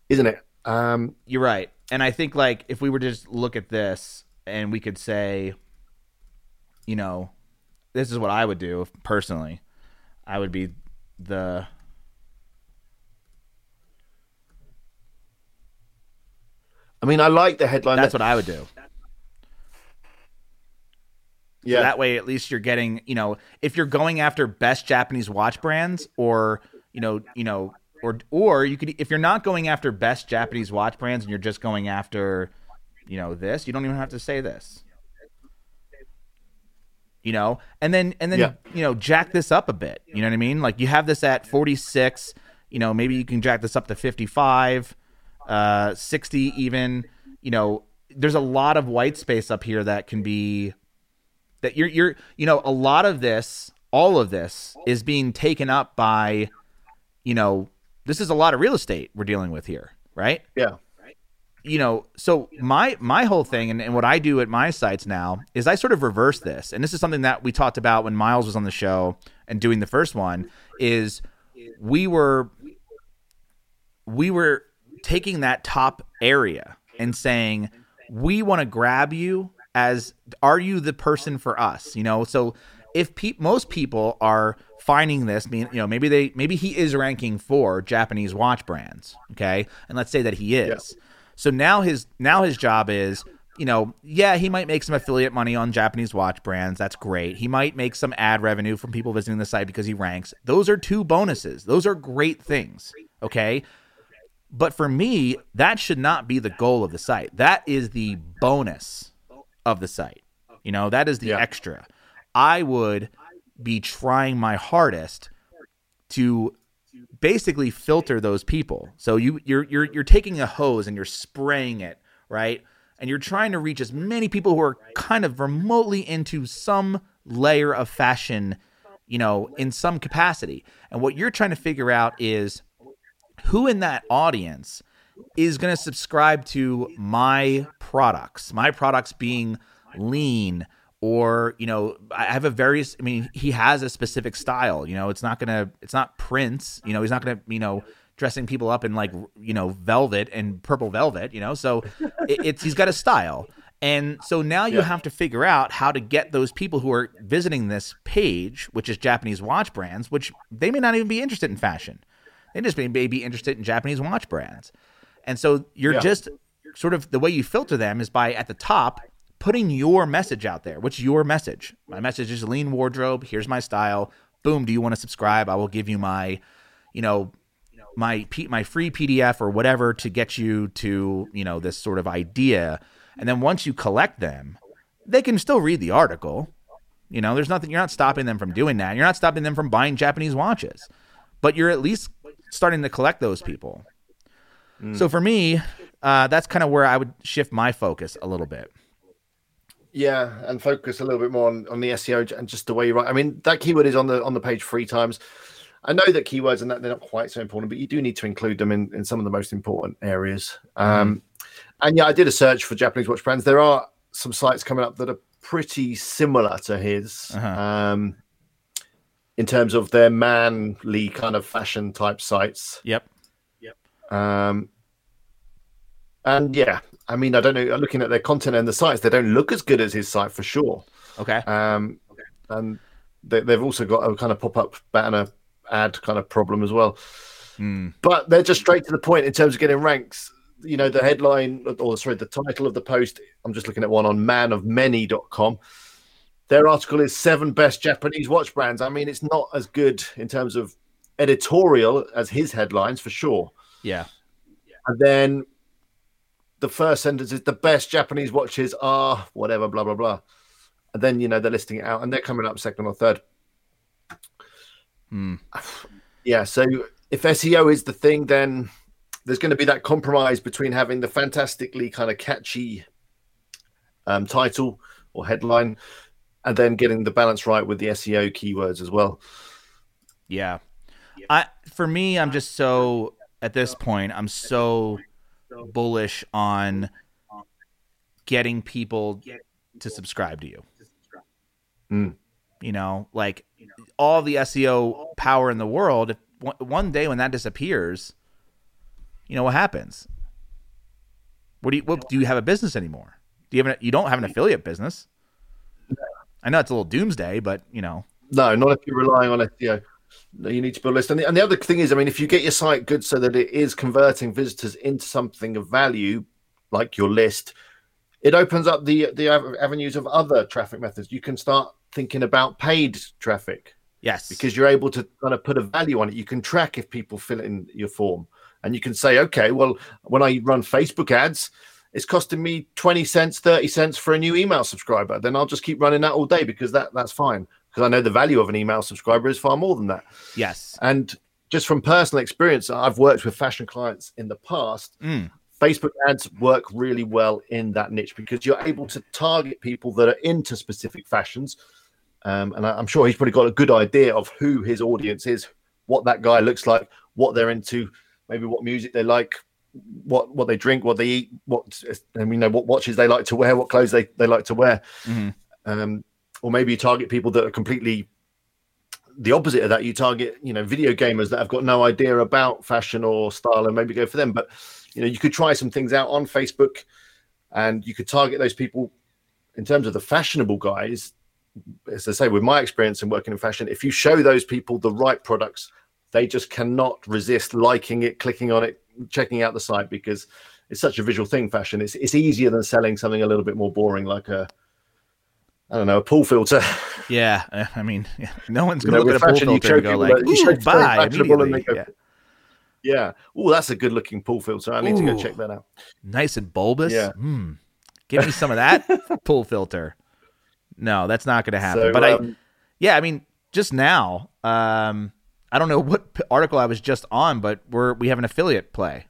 isn't it? Um, you're right. And I think, like, if we were to just look at this, and we could say, you know, this is what I would do personally. I would be the I mean, I like the headline. That's that... what I would do. Yeah. So that way, at least you're getting, you know, if you're going after best Japanese watch brands, or, you know, you know, or, or you could, if you're not going after best Japanese watch brands and you're just going after, you know, this, you don't even have to say this. You know, and then and then yeah. you know, jack this up a bit. You know what I mean? Like, you have this at forty-six. you know, maybe you can jack this up to fifty-five, uh, sixty even. You know, there's a lot of white space up here that can be, that you're, you're, you know, a lot of this, all of this is being taken up by, you know, this is a lot of real estate we're dealing with here, right? Yeah. You know, so my my whole thing and, and what I do at my sites now is I sort of reverse this. And this is something that we talked about when Miles was on the show and doing the first one, is we were we were taking that top area and saying, we want to grab you as, are you the person for us? You know, so if pe- most people are finding this, mean, you know, maybe they maybe he is ranking for Japanese watch brands, okay? And let's say that he is. Yeah. So now his now his job is, you know, yeah, he might make some affiliate money on Japanese watch brands. That's great. He might make some ad revenue from people visiting the site because he ranks. Those are two bonuses. Those are great things, okay? But for me, that should not be the goal of the site. That is the bonus of the site. You know, that is the yeah. extra. I would be trying my hardest to basically filter those people. So you you're you're you're taking a hose and you're spraying it, right? And you're trying to reach as many people who are kind of remotely into some layer of fashion, you know, in some capacity. And what you're trying to figure out is who in that audience is going to subscribe to my products. My products being lean, or, you know, I have a various, I mean, he has a specific style, you know, it's not going to, it's not Prince, you know, he's not going to, you know, dressing people up in like, you know, velvet and purple velvet, you know, so it, it's, he's got a style. And so now you yeah. have to figure out how to get those people who are visiting this page, which is Japanese watch brands, which they may not even be interested in fashion. They just may, may be interested in Japanese watch brands. And so you're yeah. just sort of, the way you filter them is by, at the top, putting your message out there. What's your message? My message is lean wardrobe. Here's my style. Boom. Do you want to subscribe? I will give you my, you know, my P- my free P D F or whatever to get you to, you know, this sort of idea. And then once you collect them, they can still read the article. You know, there's nothing, you're not stopping them from doing that. You're not stopping them from buying Japanese watches, but you're at least starting to collect those people. Mm. So for me, uh, that's kind of where I would shift my focus a little bit. Yeah, and focus a little bit more on, on the S E O and just the way you write. I mean, that keyword is on the on the page three times. I know that keywords and that they're not quite so important, but you do need to include them in, in some of the most important areas. Um, and yeah, I did a search for Japanese watch brands. There are some sites coming up that are pretty similar to his uh-huh. um, in terms of their manly kind of fashion type sites. Yep. Yep. Um, and yeah. I mean, I don't know, looking at their content and the sites, they don't look as good as his site for sure. Okay. Um, okay. And they, they've also got a kind of pop-up banner ad kind of problem as well. Mm. But they're just straight to the point in terms of getting ranks. You know, the headline, or sorry, the title of the post, I'm just looking at one on man of many dot com. Their article is seven best Japanese watch brands. I mean, it's not as good in terms of editorial as his headlines for sure. Yeah. And then the first sentence is the best Japanese watches are whatever, blah, blah, blah. And then, you know, they're listing it out and they're coming up second or third. Hmm. Yeah. So if S E O is the thing, then there's going to be that compromise between having the fantastically kind of catchy um, title or headline and then getting the balance right with the S E O keywords as well. Yeah. I, for me, I'm just so, at this point, I'm so bullish on getting people to subscribe to you. Mm. You know, like all the S E O power in the world, one day when that disappears, you know, what happens? What do you, what, do you have a business anymore? Do you have an, you don't have an affiliate business? I know it's a little doomsday, but you know. No, not if you're relying on S E O. No, you need to build a list. And the, and the other thing is, I mean, if you get your site good so that it is converting visitors into something of value, like your list, it opens up the the avenues of other traffic methods. You can start thinking about paid traffic. Yes. Because you're able to kind of put a value on it. You can track if people fill in your form. And you can say, okay, well, when I run Facebook ads, it's costing me twenty cents, thirty cents for a new email subscriber. Then I'll just keep running that all day because that that's fine. Because I know the value of an email subscriber is far more than that. Yes. And just from personal experience, I've worked with fashion clients in the past. Mm. Facebook ads work really well in that niche because you're able to target people that are into specific fashions. Um, and I, I'm sure he's probably got a good idea of who his audience is, what that guy looks like, what they're into, maybe what music they like, what what they drink, what they eat, what and we know what watches they like to wear, what clothes they, they like to wear. Mm-hmm. Um, or maybe you target people that are completely the opposite of that. You target, you know, video gamers that have got no idea about fashion or style and maybe go for them. But, you know, you could try some things out on Facebook and you could target those people. In terms of the fashionable guys, as I say, with my experience in working in fashion, if you show those people the right products, they just cannot resist liking it, clicking on it, checking out the site, because it's such a visual thing, fashion. It's it's easier than selling something a little bit more boring, like a, I don't know, a pool filter. Yeah, I mean, yeah. No one's going to look at a pool filter and go like, ooh, buy immediately. Yeah. yeah. Oh, that's a good-looking pool filter. I need ooh, to go check that out. Nice and bulbous. Yeah. Mm. Give me some of that pool filter. No, that's not going to happen. So, but um, I, yeah, I mean, just now, um, I don't know what p- article I was just on, but we're we have an affiliate play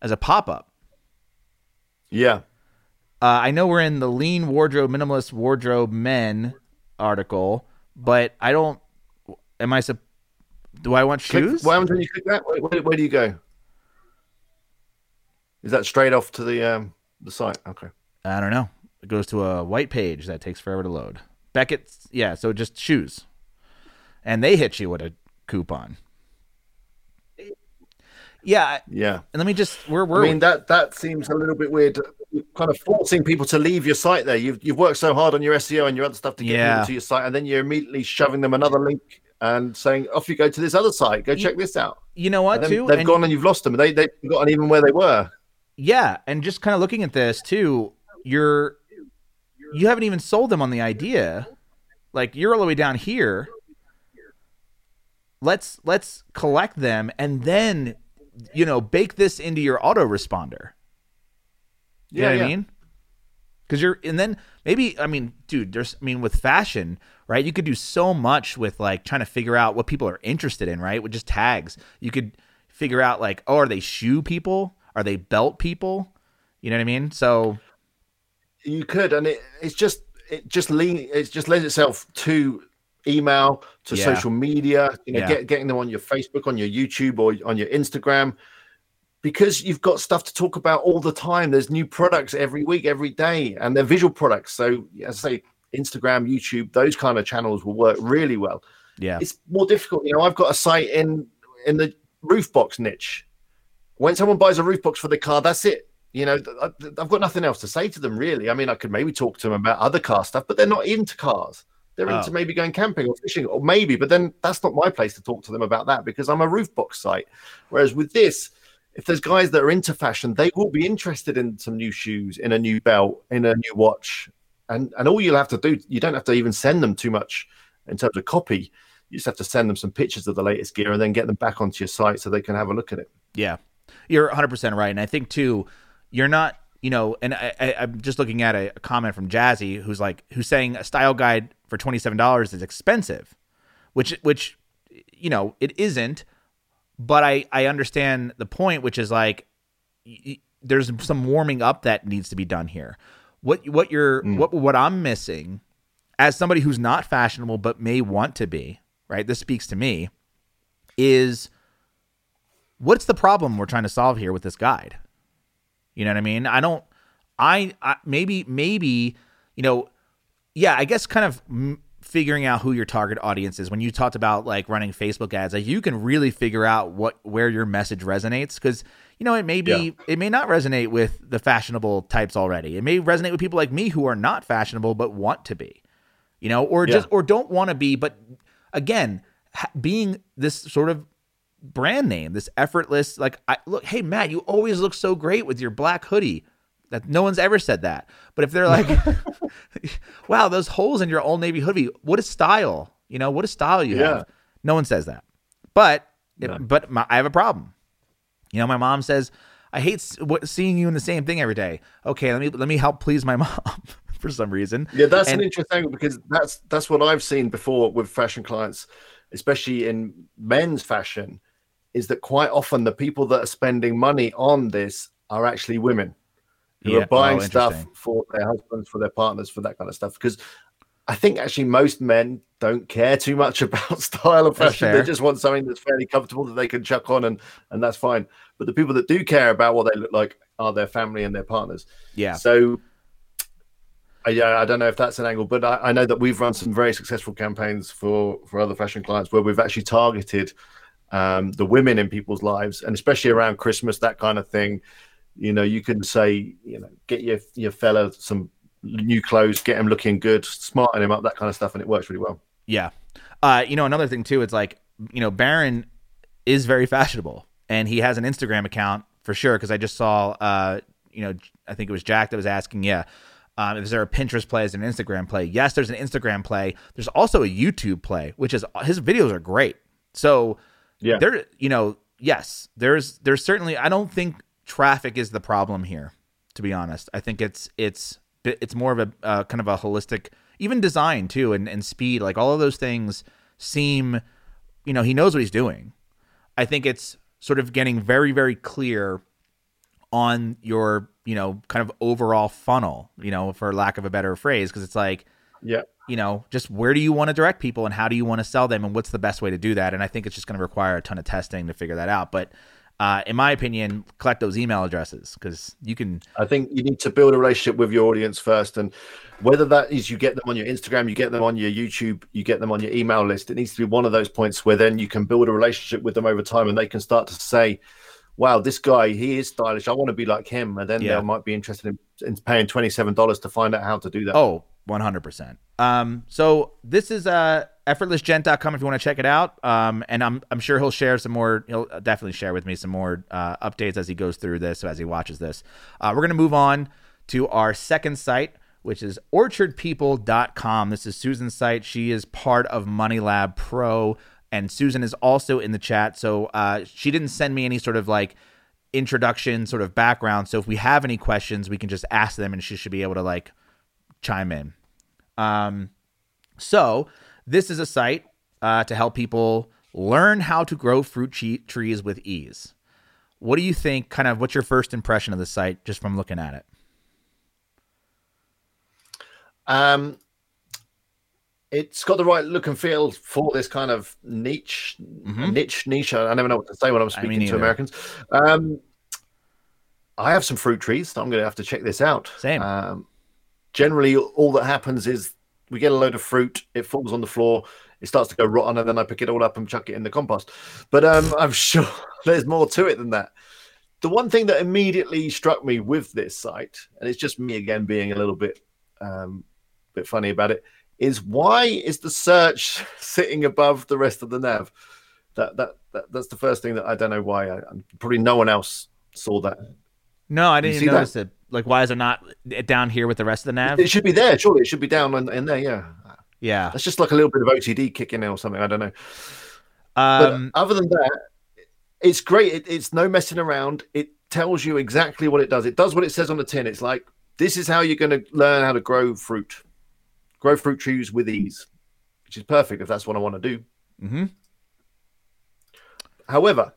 as a pop-up. Yeah. Uh, I know we're in the lean wardrobe, minimalist wardrobe men article, but I don't, am I, sub, do I want shoes? Why haven't you click that? Where, where, where do you go? Is that straight off to the um, the site? Okay. I don't know. It goes to a white page that takes forever to load. Beckett, yeah, so just shoes. And they hit you with a coupon. Yeah. Yeah. And let me just, we're, we're, I mean, that, that seems a little bit weird. You're kind of forcing people to leave your site there. You've, you've worked so hard on your S E O and your other stuff to get yeah. people to your site. And then you're immediately shoving them another link and saying, off you go to this other site. Go check you, this out. You know what, too? They've and gone and you've lost them. They, they've forgotten even where they were. Yeah. And just kind of looking at this too, you're, you haven't even sold them on the idea. Like, you're all the way down here. Let's, let's collect them and then, you know, bake this into your autoresponder. You yeah, know what yeah. I mean? Because you're, and then maybe, I mean, dude, there's, I mean, with fashion, right? You could do so much with like trying to figure out what people are interested in, right? With just tags. You could figure out like, oh, are they shoe people? Are they belt people? You know what I mean? So you could, and it, it's just, it just lean, it just lends itself to email, to yeah. social media, you know, yeah. get, getting them on your Facebook, on your YouTube, or on your Instagram, because you've got stuff to talk about all the time. There's new products every week, every day, and they're visual products. So as I say, Instagram, YouTube, those kind of channels will work really well. Yeah. It's more difficult. You know, I've got a site in, in the roof box niche. When someone buys a roof box for the car, that's it. You know, I've got nothing else to say to them, really. I mean, I could maybe talk to them about other car stuff, but they're not into cars. They're oh. into maybe going camping or fishing, or maybe, but then that's not my place to talk to them about that because I'm a roof box site. Whereas with this, if there's guys that are into fashion, they will be interested in some new shoes, in a new belt, in a new watch. And and all you'll have to do, you don't have to even send them too much in terms of copy. You just have to send them some pictures of the latest gear and then get them back onto your site so they can have a look at it. Yeah, you're one hundred percent right. And I think too, you're not, you know, and I, I, I'm just looking at a, a comment from Jazzy who's like, who's saying a style guide for twenty-seven dollars is expensive, which, which, you know, it isn't, but I, I understand the point, which is like, y- there's some warming up that needs to be done here. What, what you're, mm. what, what I'm missing as somebody who's not fashionable, but may want to be, right? This speaks to me, is what's the problem we're trying to solve here with this guide? You know what I mean? I don't, I, I maybe, maybe, you know, yeah, I guess kind of m- figuring out who your target audience is. When you talked about like running Facebook ads, like you can really figure out what where your message resonates, because you know it may be yeah. it may not resonate with the fashionable types already. It may resonate with people like me who are not fashionable but want to be, you know, or yeah. just or don't want to be. But again, ha- being this sort of brand name, this effortless, like I look, hey Matt, you always look so great with your black hoodie. That no one's ever said that. But if they're like, wow, those holes in your Old Navy hoodie, what a style, you know, what a style you yeah. have. No one says that, but, no. it, but my, I have a problem. You know, my mom says, I hate what, seeing you in the same thing every day. Okay. Let me, let me help please my mom for some reason. Yeah. That's and, an interesting angle because that's, that's what I've seen before with fashion clients especially in men's fashion, is that quite often the people that are spending money on this are actually women who yeah. are buying oh, stuff for their husbands, for their partners, for that kind of stuff. Because I think actually most men don't care too much about style and fashion. They just want something that's fairly comfortable that they can chuck on, and and that's fine. But the people that do care about what they look like are their family and their partners. Yeah. So yeah, I don't know if that's an angle, but I, I know that we've run some very successful campaigns for, for other fashion clients where we've actually targeted um, the women in people's lives, and especially around Christmas, that kind of thing. You know, you can say, you know, get your, your fella some new clothes, get him looking good, smarten him up, that kind of stuff. And it works really well. Yeah. Uh, you know, another thing too, it's like, you know, Baron is very fashionable, and he has an Instagram account for sure. Cause I just saw, uh, you know, I think it was Jack that was asking, yeah. Um, is there a Pinterest play? Is there an Instagram play? Yes, there's an Instagram play. There's also a YouTube play, which is his videos are great. So yeah, there, you know, yes, there's, there's certainly, I don't think traffic is the problem here, to be honest. I think it's, it's, it's more of a uh, kind of a holistic, even design too, and, and speed, like all of those things seem, you know, he knows what he's doing. I think it's sort of getting very, very clear on your, you know, kind of overall funnel, you know, for lack of a better phrase, because it's like, yeah, you know, just where do you want to direct people and how do you want to sell them and what's the best way to do that? And I think it's just going to require a ton of testing to figure that out. But uh, in my opinion, collect those email addresses, because you can... I think you need to build a relationship with your audience first. And whether that is you get them on your Instagram, you get them on your YouTube, you get them on your email list, it needs to be one of those points where then you can build a relationship with them over time and they can start to say, wow, this guy, he is stylish. I want to be like him. And then yeah. they might be interested in, in paying twenty-seven dollars to find out how to do that. Oh, one hundred percent. Um, so this is uh, effortless gent dot com if you want to check it out. Um, and I'm I'm sure he'll share some more. He'll definitely share with me some more uh, updates as he goes through this, so as he watches this. Uh, we're going to move on to our second site, which is orchard people dot com. This is Susan's site. She is part of Money Lab Pro. And Susan is also in the chat, so uh, she didn't send me any sort of like introduction, sort of background. So if we have any questions, we can just ask them, and she should be able to like chime in. Um, so this is a site uh, to help people learn how to grow fruit che- trees with ease. What do you think? Kind of, what's your first impression of the site just from looking at it? Um. It's got the right look and feel for this kind of niche, mm-hmm. niche, niche. I never know what to say when I'm speaking I mean to Americans. Um, I have some fruit trees, so I'm going to have to check this out. Same. Um, generally, all that happens is we get a load of fruit. It falls on the floor. It starts to go rotten, and then I pick it all up and chuck it in the compost. But um, I'm sure there's more to it than that. The one thing that immediately struck me with this site, and it's just me again being a little bit, um, bit funny about it, is why is the search sitting above the rest of the nav? That that, that that's the first thing that I don't know why. I, probably no one else saw that. No, I didn't even notice that? it. Like, why is it not down here with the rest of the nav? It should be there, surely. It should be down in, in there, yeah. Yeah. That's just like a little bit of O T D kicking in or something. I don't know. Um, but other than that, it's great. It, it's no messing around. It tells you exactly what it does. It does what it says on the tin. It's like, this is how you're going to learn how to grow fruit. Grow fruit trees with ease, which is perfect if that's what I want to do. Mm-hmm. However,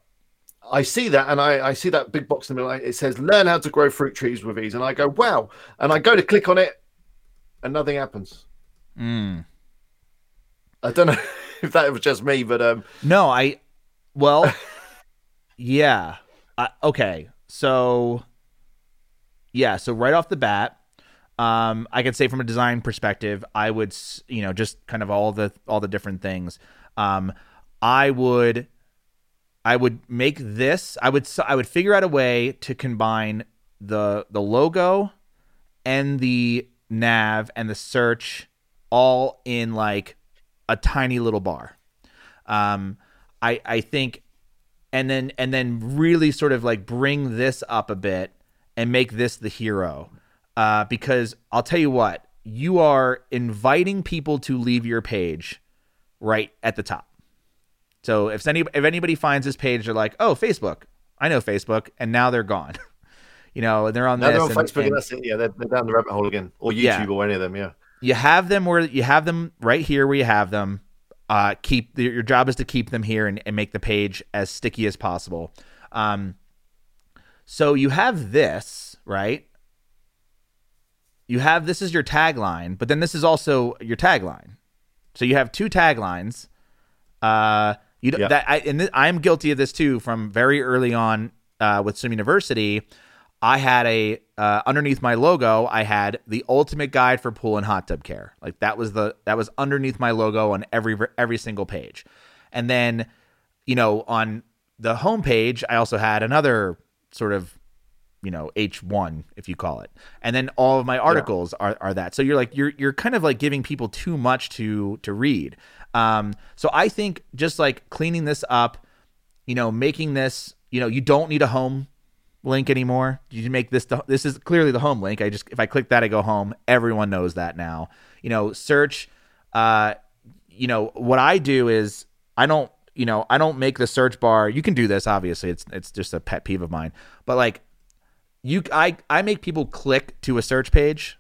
I see that, and I, I see that big box in the middle. It says, learn how to grow fruit trees with ease. And I go, wow. And I go to click on it, and nothing happens. Mm. I don't know if that was just me, but... um, No, I... Well, yeah. Uh, okay, so... Yeah, so right off the bat... Um, I could say from a design perspective, I would, you know, just kind of all the, all the different things. Um, I would, I would make this, I would, I would figure out a way to combine the, the logo and the nav and the search all in like a tiny little bar. Um, I, I think, and then, and then really sort of like bring this up a bit and make this the hero. Uh, because I'll tell you what, you are inviting people to leave your page right at the top. So if any if anybody finds this page, they're like, oh, Facebook, I know Facebook, and now they're gone. You know, they're on now this. Now they're on and, Facebook, and, and that's it. Yeah, they're, they're down the rabbit hole again, or YouTube, yeah. or any of them. Yeah, you have them where you have them right here where you have them. Uh, keep your job is to keep them here and, and make the page as sticky as possible. Um, so you have this, right? You have this is your tagline, but then this is also your tagline. So you have two taglines. Uh, you yep. that I and th- I'm guilty of this too from very early on uh, with Swim University. I had a uh, underneath my logo, I had the ultimate guide for pool and hot tub care. Like that was the that was underneath my logo on every every single page. And then, you know, on the homepage, I also had another sort of, you know, H one, if you call it. And then all of my articles yeah. are, are that. So you're like you're you're kind of like giving people too much to to read. Um, so I think just like cleaning this up, you know, making this, you know, you don't need a home link anymore. You make this, the, this is clearly the home link. I just, if I click that, I go home. Everyone knows that now, you know, search, uh, you know, what I do is I don't, you know, I don't make the search bar. You can do this. Obviously it's, it's just a pet peeve of mine, but like you, I, I make people click to a search page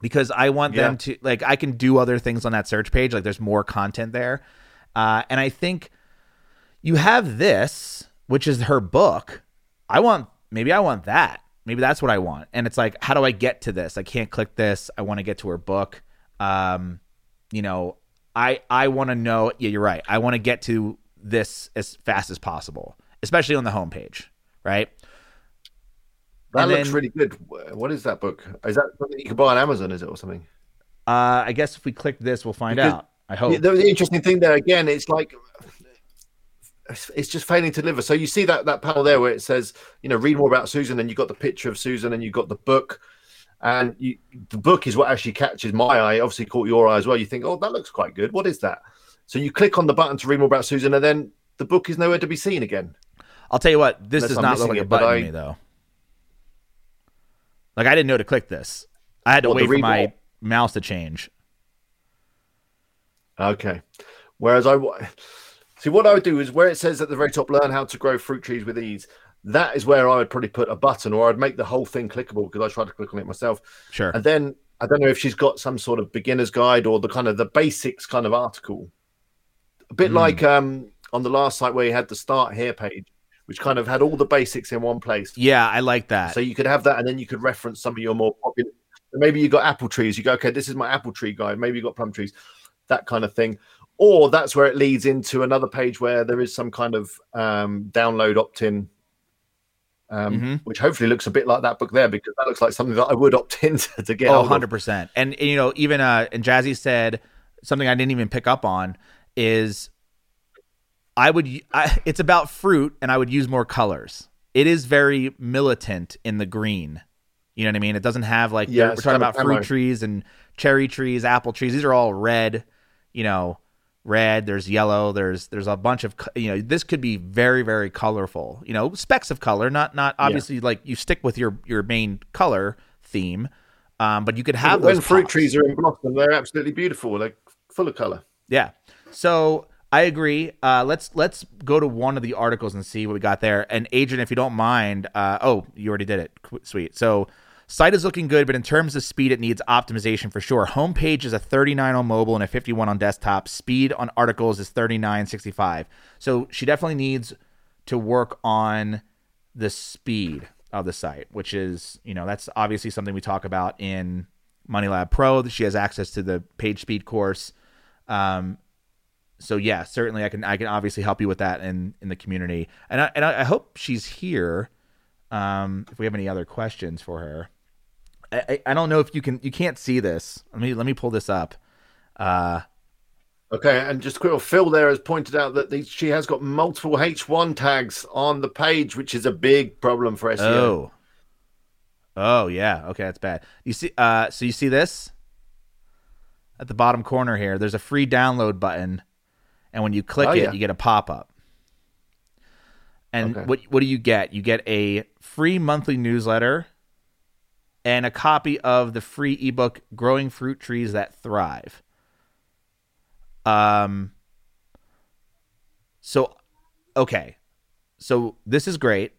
because I want yeah. them to like, I can do other things on that search page. Like there's more content there. Uh, and I think you have this, which is her book. I want, maybe I want that. Maybe that's what I want. And it's like, how do I get to this? I can't click this. I want to get to her book. Um, you know, I, I want to know, yeah, you're right. I want to get to this as fast as possible, especially on the homepage. Right. That and looks then, really good. What is that book? Is that something you can buy on Amazon? Is it or something? Uh, I guess if we click this, we'll find because out. I hope. The, the interesting thing there again, it's like, it's just failing to deliver. So you see that that panel there where it says, you know, read more about Susan, and you've got the picture of Susan, and you've got the book, and you, the book is what actually catches my eye. Obviously caught your eye as well. You think, oh, that looks quite good. What is that? So you click on the button to read more about Susan, and then the book is nowhere to be seen again. I'll tell you what, this does not look like a button to me though. Like I didn't know to click this. I had to wait for my mouse to change. Okay. Whereas I... See, what I would do is where it says at the very top, learn how to grow fruit trees with ease. That is where I would probably put a button, or I'd make the whole thing clickable because I tried to click on it myself. Sure. And then I don't know if she's got some sort of beginner's guide or the kind of the basics kind of article. A bit mm. like um, on the last site where you had the start here page, which kind of had all the basics in one place. Yeah, I like that. So you could have that, and then you could reference some of your more popular. Maybe you got apple trees. You go, okay, this is my apple tree guide. Maybe you got plum trees, that kind of thing. Or that's where it leads into another page where there is some kind of um, download opt-in, um, mm-hmm. which hopefully looks a bit like that book there, because that looks like something that I would opt in to, to get. Oh, one hundred percent. And, and, you know, even uh, and Jazzy said something I didn't even pick up on is I would I, it's about fruit, and I would use more colors. It is very militant in the green. You know what I mean? It doesn't have like yeah, we're talking about fruit trees and cherry trees, apple trees. These are all red, you know. Red, there's yellow, there's there's a bunch of, you know, this could be very, very colorful, you know, specks of color, not not obviously yeah. like you stick with your your main color theme, um but you could have when those fruit pops. Trees are in blossom, they're absolutely beautiful, like full of color. Yeah, so I agree. uh let's let's go to one of the articles and see what we got there. And Adrian, if you don't mind, uh oh you already did it, sweet. So site is looking good, but in terms of speed, it needs optimization for sure. Homepage is a thirty-nine on mobile and a fifty-one on desktop. Speed on articles is thirty-nine sixty-five. So she definitely needs to work on the speed of the site, which is, you know, that's obviously something we talk about in Money Lab Pro. She has access to the page speed course. Um, so yeah, certainly I can I can obviously help you with that in, in the community. And I, and I hope she's here. Um, if we have any other questions for her. I, I don't know if you can, you can't see this. Let me, let me pull this up. Uh, okay. And just quick, Phil there has pointed out that these, she has got multiple H one tags on the page, which is a big problem for S E O. Oh, oh yeah. Okay. That's bad. You see, uh, so you see this at the bottom corner here, there's a free download button. And when you click oh, it, yeah. you get a pop-up. And okay. what, what do you get? You get a free monthly newsletter and a copy of the free ebook, Growing Fruit Trees That Thrive. Um. So, okay. So this is great.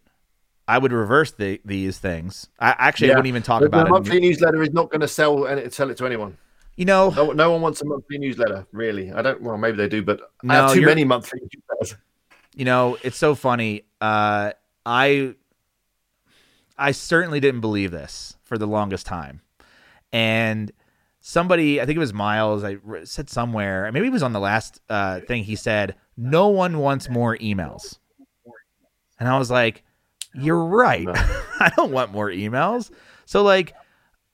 I would reverse the, these things. I actually yeah. I wouldn't even talk but about the it. The monthly newsletter is not going to sell and sell it to anyone. you know, no, no one wants a monthly newsletter, really. I don't. Well, maybe they do, but no, I have too many monthly newsletters. You know, it's so funny. Uh, I I certainly didn't believe this for the longest time, and somebody, I think it was Miles, I said somewhere, maybe it was on the last uh, thing. He said, "No one wants more emails," and I was like, "You're right. No. I don't want more emails." So, like,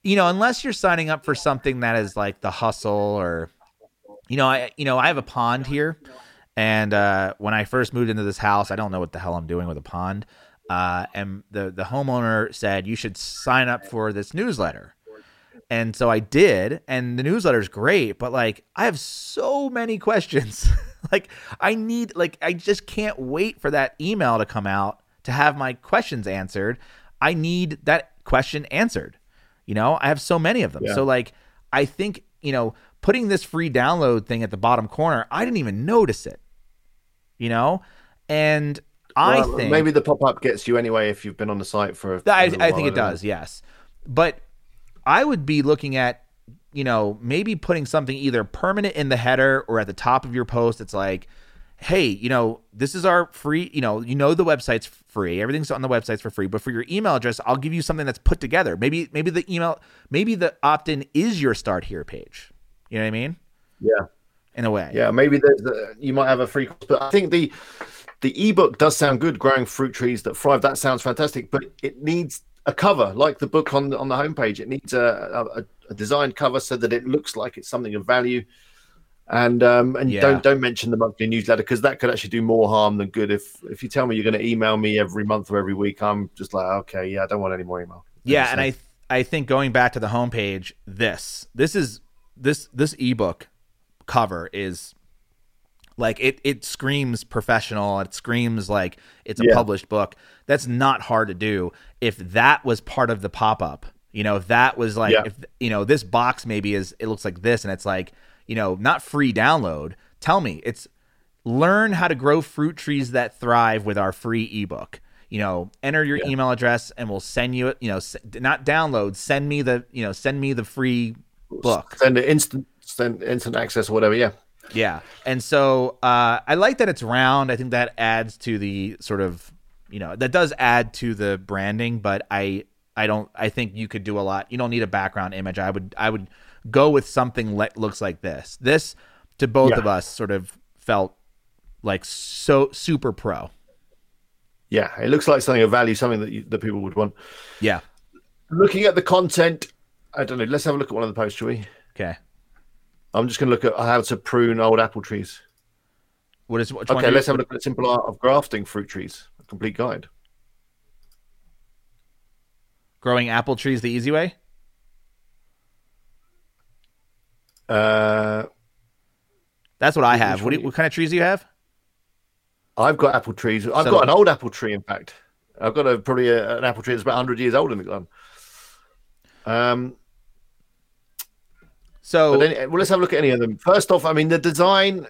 you know, unless you're signing up for something that is like the hustle, or, you know, I, you know, I have a pond here. And uh, when I first moved into this house, I don't know what the hell I'm doing with a pond. Uh, and the, the homeowner said, you should sign up for this newsletter. And so I did. And the newsletter is great, but like, I have so many questions. Like I need, like, I just can't wait for that email to come out to have my questions answered. I need that question answered. You know, I have so many of them. Yeah. So like, I think, you know, putting this free download thing at the bottom corner, I didn't even notice it, you know? And well, I think maybe the pop-up gets you anyway, if you've been on the site for a I, I while, think it does. It? Yes. But I would be looking at, you know, maybe putting something either permanent in the header or at the top of your post. It's like, hey, you know, this is our free, you know, you know, the website's free. Everything's on the website's for free, but for your email address, I'll give you something that's put together. Maybe, maybe the email, maybe the opt-in is your start here page. You know what I mean? Yeah. In a way. Yeah. Maybe there's a, you might have a free, but I think the, the ebook does sound good. Growing Fruit Trees That Thrive. That sounds fantastic, but it needs a cover like the book on the, on the homepage. It needs a, a, a designed cover so that it looks like it's something of value. And um, and yeah. don't don't mention the monthly newsletter, because that could actually do more harm than good. If if you tell me you're going to email me every month or every week, I'm just like, okay, yeah, I don't want any more email. Yeah, and I I think going back to the homepage, this this is this this ebook cover is like it it screams professional. It screams like it's a yeah. published book. That's not hard to do if that was part of the pop up. You know, if that was like yeah. if you know this box maybe is it looks like this, and it's like, you know, not free download. Tell me, it's learn how to grow fruit trees that thrive with our free ebook. You know, enter your yeah. email address and we'll send you it. You know, not download. Send me the you know, send me the free book. Send it instant, send instant access or whatever. Yeah, yeah. And so uh, I like that it's round. I think that adds to the sort of you know that does add to the branding. But I I don't I think you could do a lot. You don't need a background image. I would I would. Go with something that le- looks like this. This, to both yeah. of us, sort of felt like so super pro. Yeah, it looks like something of value, something that you, that people would want. Yeah. Looking at the content, I don't know. Let's have a look at one of the posts, shall we? Okay. I'm just going to look at how to prune old apple trees. What is? Which okay, one let's have a look at the simple art of grafting fruit trees. A complete guide. Growing apple trees the easy way? Uh, that's what I have. What, do you, what kind of trees do you have? I've got apple trees. I've so, got an old apple tree. In fact, I've got a probably a, an apple tree that's about one hundred years old in the garden. Um. So, any, well, let's have a look at any of them. First off, I mean the design.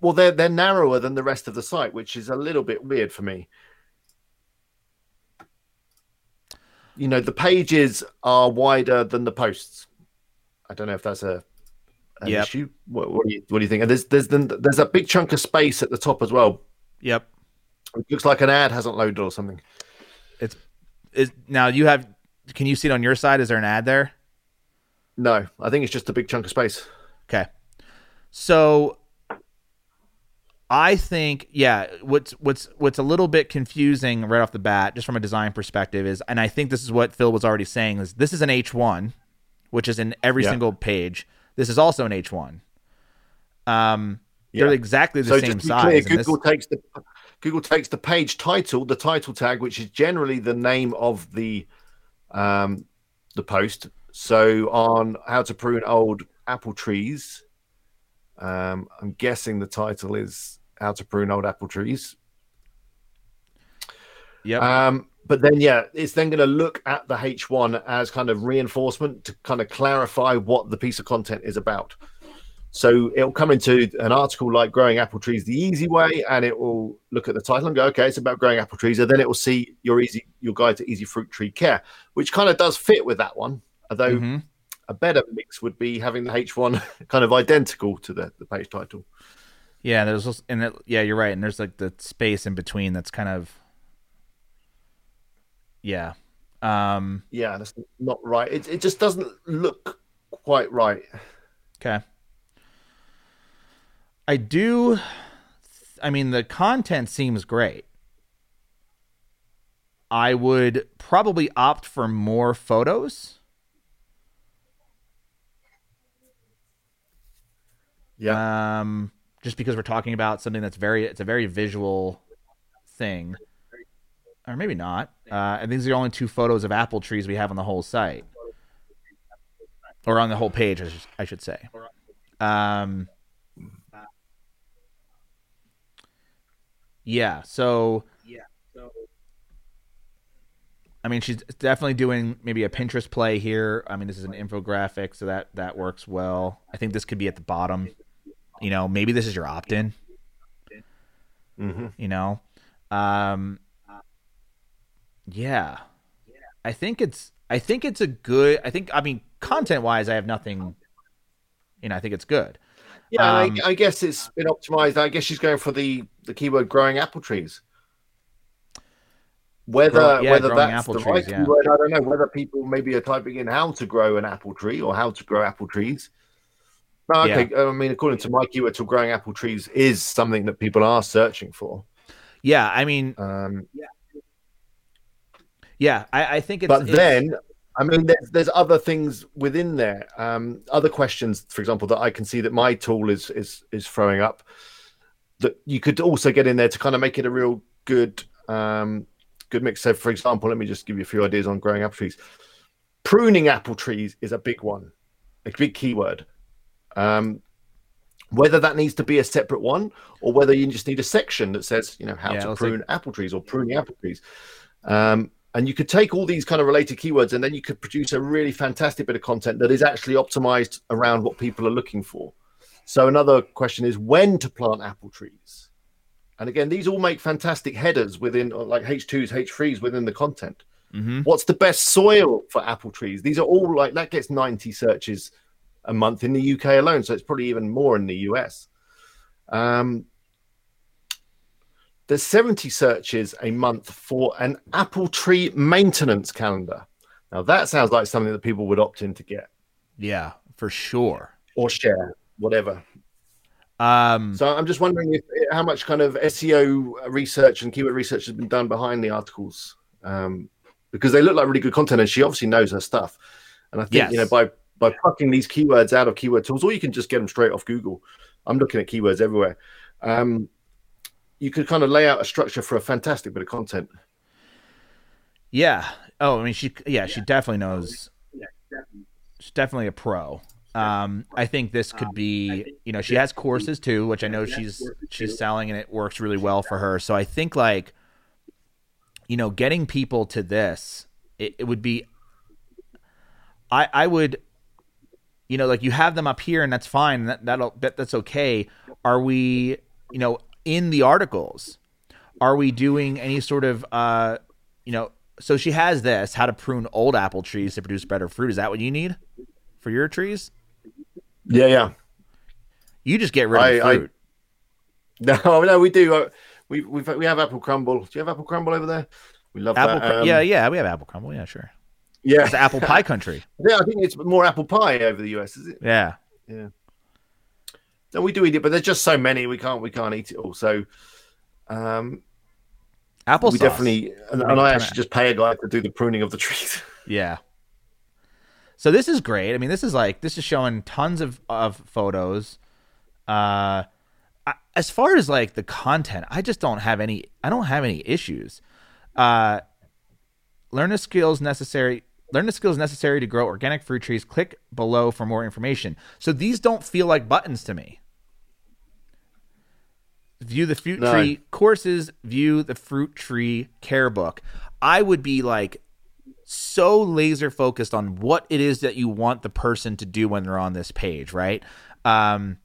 Well, they're they're narrower than the rest of the site, which is a little bit weird for me. You know, the pages are wider than the posts. I don't know if that's a an yep. issue. What, what, do you, what do you think? And there's there's there's a big chunk of space at the top as well. Yep. It looks like an ad hasn't loaded or something. It's is now you have. Can you see it on your side? Is there an ad there? No, I think it's just a big chunk of space. Okay. So I think yeah. What's what's what's a little bit confusing right off the bat, just from a design perspective, is, and I think this is what Phil was already saying, is this is an H one. Which is in every yeah. single page. This is also an H one. Um, yeah. They're exactly the so same just to be size. Clear, Google this... takes the Google takes the page title, the title tag, which is generally the name of the um, the post. So on how to prune old apple trees, um, I'm guessing the title is how to prune old apple trees. Yeah. Um, But then, yeah, it's then going to look at the H one as kind of reinforcement to kind of clarify what the piece of content is about. So it'll come into an article like Growing Apple Trees the Easy Way, and it will look at the title and go, okay, it's about growing apple trees. And then it will see your easy your guide to easy fruit tree care, which kind of does fit with that one. Although mm-hmm. a better mix would be having the H one kind of identical to the, the page title. Yeah, there's also, and it, yeah, you're right. And there's like the space in between that's kind of, yeah, um, yeah, that's not right. It it just doesn't look quite right. Okay. I do. I mean, the content seems great. I would probably opt for more photos. Yeah. Um, just because we're talking about something that's very, it's a very visual thing, or maybe not. Uh, and these are the only two photos of apple trees we have on the whole site, or on the whole page, I should, I should say. Um, yeah. So, yeah. So, I mean, she's definitely doing maybe a Pinterest play here. I mean, this is an infographic, so that, that works well. I think this could be at the bottom. You know, maybe this is your opt-in, mm-hmm. you know? Um, yeah. yeah, I think it's, I think it's a good, I think, I mean, content wise, I have nothing, you know, I think it's good. Yeah. Um, I, I guess it's been optimized. I guess she's going for the, the keyword growing apple trees. Whether, grow, yeah, whether that's the trees, right yeah. keyword, I don't know, whether people maybe are typing in how to grow an apple tree or how to grow apple trees. No, okay. Yeah. I mean, according to my keyword to growing apple trees is something that people are searching for. Yeah, I mean, um, yeah, yeah. I, I think it's. But it's... then, I mean, there's, there's other things within there, um, other questions, for example, that I can see that my tool is is is throwing up. That you could also get in there to kind of make it a real good um, good mix. So, for example, let me just give you a few ideas on growing apple trees. Pruning apple trees is a big one, a big keyword. Um, whether that needs to be a separate one or whether you just need a section that says, you know, how yeah, to prune like... apple trees or pruning apple trees. Um, and you could take all these kind of related keywords and then you could produce a really fantastic bit of content that is actually optimized around what people are looking for. So another question is when to plant apple trees. And again, these all make fantastic headers within like H twos, H threes within the content. Mm-hmm. What's the best soil for apple trees? These are all like that gets ninety searches a month in the U K alone, so it's probably even more in the U S. Um, there's seventy searches a month for an apple tree maintenance calendar. Now that sounds like something that people would opt in to get. Yeah, for sure. Or share, whatever. Um, so I'm just wondering if, how much kind of S E O research and keyword research has been done behind the articles, um, because they look like really good content, and she obviously knows her stuff. And I think yes. you know by By plucking these keywords out of keyword tools, or you can just get them straight off Google. I'm looking at keywords everywhere. Um, you could kind of lay out a structure for a fantastic bit of content. Yeah. Oh, I mean, she, yeah, yeah. she definitely knows. Yeah, definitely. She's definitely a pro. Um, I think this could be, um, think, you know, she has courses too, which I know she's, she's selling and it works really well for her. So I think like, you know, getting people to this, it, it would be, I, I would, you know, like you have them up here and that's fine. That, that'll, that, that's okay. Are we, you know, in the articles, are we doing any sort of, uh, you know, so she has this, how to prune old apple trees to produce better fruit. Is that what you need for your trees? Yeah. Yeah. You just get rid I, of fruit. I, no, no, we do. We, we we have apple crumble. Do you have apple crumble over there? We love apple that. Cr- um, yeah. Yeah. We have apple crumble. Yeah, sure. Yeah, it's apple pie country. Yeah, I think it's more apple pie over the U S, is it? Yeah, yeah. No, we do eat it, but there's just so many we can't we can't eat it all. So, um, apple. We sauce. definitely, and, and I actually just pay a guy to do the pruning of the trees. Yeah. So this is great. I mean, this is like this is showing tons of of photos. Uh, I, as far as like the content, I just don't have any. I don't have any issues. Uh, learn the skills necessary. Learn the skills necessary to grow organic fruit trees. Click below for more information. So these don't feel like buttons to me. View the fruit no. tree courses. View the fruit tree care book. I would be like so laser focused on what it is that you want the person to do when they're on this page, right? Um,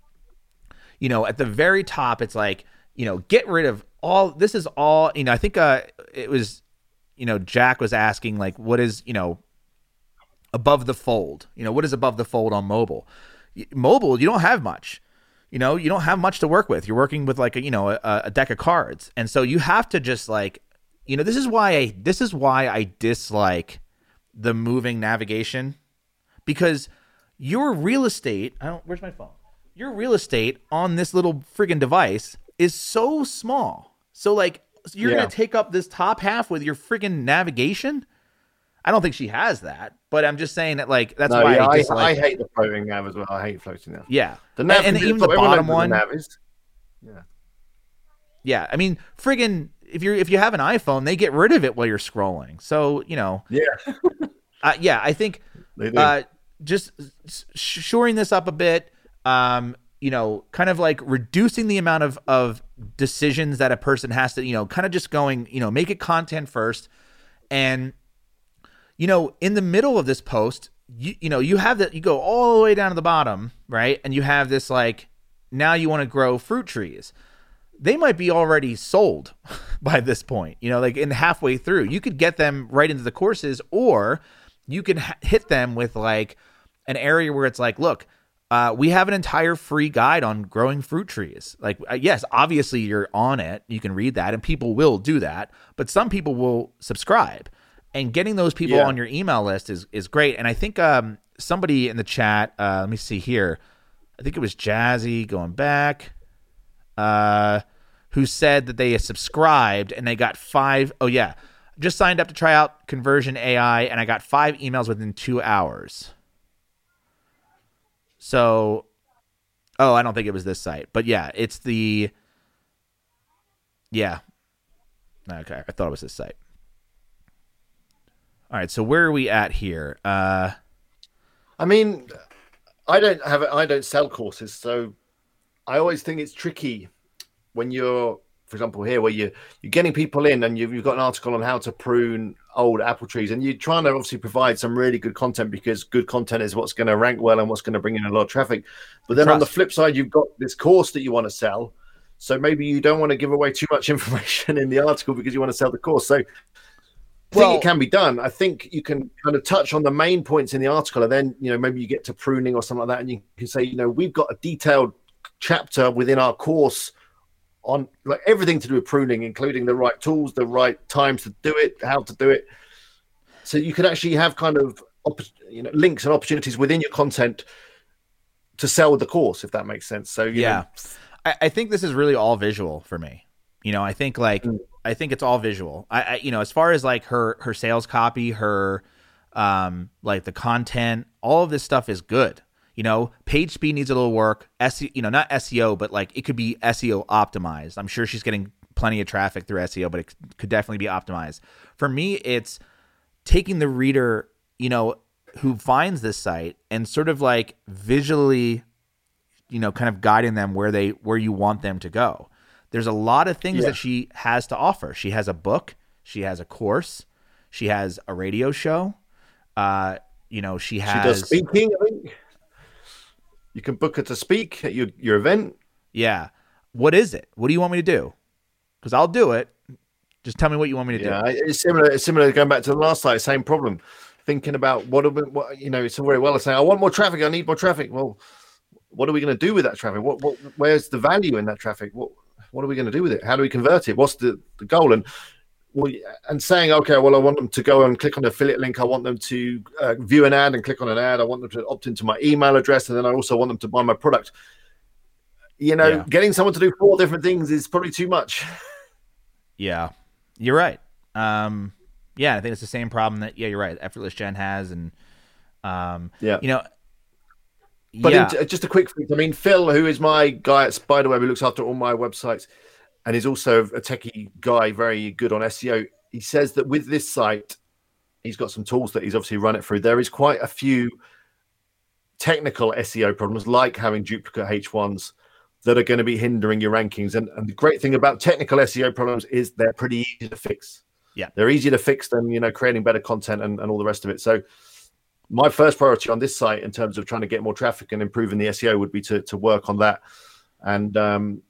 you know, at the very top, it's like, you know, get rid of all. This is all. You know, I think uh, it was. You know, Jack was asking like, what is, you know, above the fold. You know, what is above the fold on mobile? Mobile, you don't have much. You know, you don't have much to work with. You're working with like a, you know, a, a deck of cards. And so you have to just like, you know, this is why I, this is why I dislike the moving navigation, because your real estate, I don't, where's my phone? Your real estate on this little friggin' device is so small. So like, you're yeah. going to take up this top half with your friggin' navigation. I don't think she has that, but I'm just saying that like, that's no, why yeah, I, dislike I, I hate the floating nav as well. I hate floating nav. Yeah. The nav and, and even the bottom one. The nav is, yeah. Yeah. I mean, friggin' if you're, if you have an iPhone, they get rid of it while you're scrolling. So, you know, yeah. uh, yeah, I think uh, just shoring this up a bit, um, you know, kind of like reducing the amount of, of decisions that a person has to, you know, kind of just going, you know, make it content first. And, you know, in the middle of this post, you, you know, you have that, you go all the way down to the bottom, right? And you have this like, now you want to grow fruit trees. They might be already sold by this point, you know, like in halfway through. You could get them right into the courses, or you can ha- hit them with like an area where it's like, look, uh, we have an entire free guide on growing fruit trees. Like, uh, yes, obviously you're on it. You can read that and people will do that, but some people will subscribe, and getting those people yeah. on your email list is, is great. And I think um, somebody in the chat, uh, let me see here. I think it was Jazzy going back. Uh, who said that they subscribed and they got five. Oh yeah, just signed up to try out Conversion A I, and I got five emails within two hours. So, oh, I don't think it was this site, but yeah, it's the yeah. Okay, I thought it was this site. All right, so where are we at here? Uh, I mean, I don't have I don't sell courses, so. I always think it's tricky when you're, for example, here where you you're getting people in and you've, you've got an article on how to prune old apple trees, and you're trying to obviously provide some really good content, because good content is what's going to rank well and what's going to bring in a lot of traffic. But then Trust. on the flip side, you've got this course that you want to sell, so maybe you don't want to give away too much information in the article because you want to sell the course. So. I think well, it can be done. I think you can kind of touch on the main points in the article, and then you know maybe you get to pruning or something like that, and you can say, you know, we've got a detailed chapter within our course on like everything to do with pruning, including the right tools, the right times to do it, how to do it. So you could actually have kind of op- you know links and opportunities within your content to sell the course, if that makes sense. So you yeah, know. I, I think this is really all visual for me. You know, I think like mm. I think it's all visual. I, I you know as far as like her her sales copy, her um like the content, all of this stuff is good. You know, page speed needs a little work. S E O, you know, not S E O, but like it could be S E O optimized. I'm sure she's getting plenty of traffic through S E O, but it could definitely be optimized. For me, it's taking the reader, you know, who finds this site and sort of like visually, you know, kind of guiding them where they where you want them to go. There's a lot of things yeah. that she has to offer. She has a book. She has a course. She has a radio show. Uh, you know, she has. She does speaking. I mean. You can book her to speak at your, your event. Yeah. What is it? What do you want me to do? Because I'll do it. Just tell me what you want me to yeah, do. Yeah, it's similar. It's similar. Going back to the last slide, same problem. Thinking about what, what you know, it's all very well saying, "I want more traffic. I need more traffic." Well, what are we going to do with that traffic? What, what, where's the value in that traffic? What, what are we going to do with it? How do we convert it? What's the, the goal? And well, and saying, okay, well, I want them to go and click on an affiliate link. I want them to uh, view an ad and click on an ad. I want them to opt into my email address. And then I also want them to buy my product. You know, yeah. getting someone to do four different things is probably too much. Yeah, you're right. Um, yeah, I think it's the same problem that, yeah, you're right. Effortless Gen has. And, um, yeah. you know, but yeah. in, just a quick thing. I mean, Phil, who is my guy at Spiderweb, who looks after all my websites, and he's also a techie guy, very good on S E O. He says that with this site, he's got some tools that he's obviously run it through. There is quite a few technical S E O problems, like having duplicate H ones that are going to be hindering your rankings. And, and the great thing about technical S E O problems is they're pretty easy to fix. Yeah, they're easier to fix than you know creating better content and, and all the rest of it. So my first priority on this site, in terms of trying to get more traffic and improving the S E O, would be to to work on that. And um,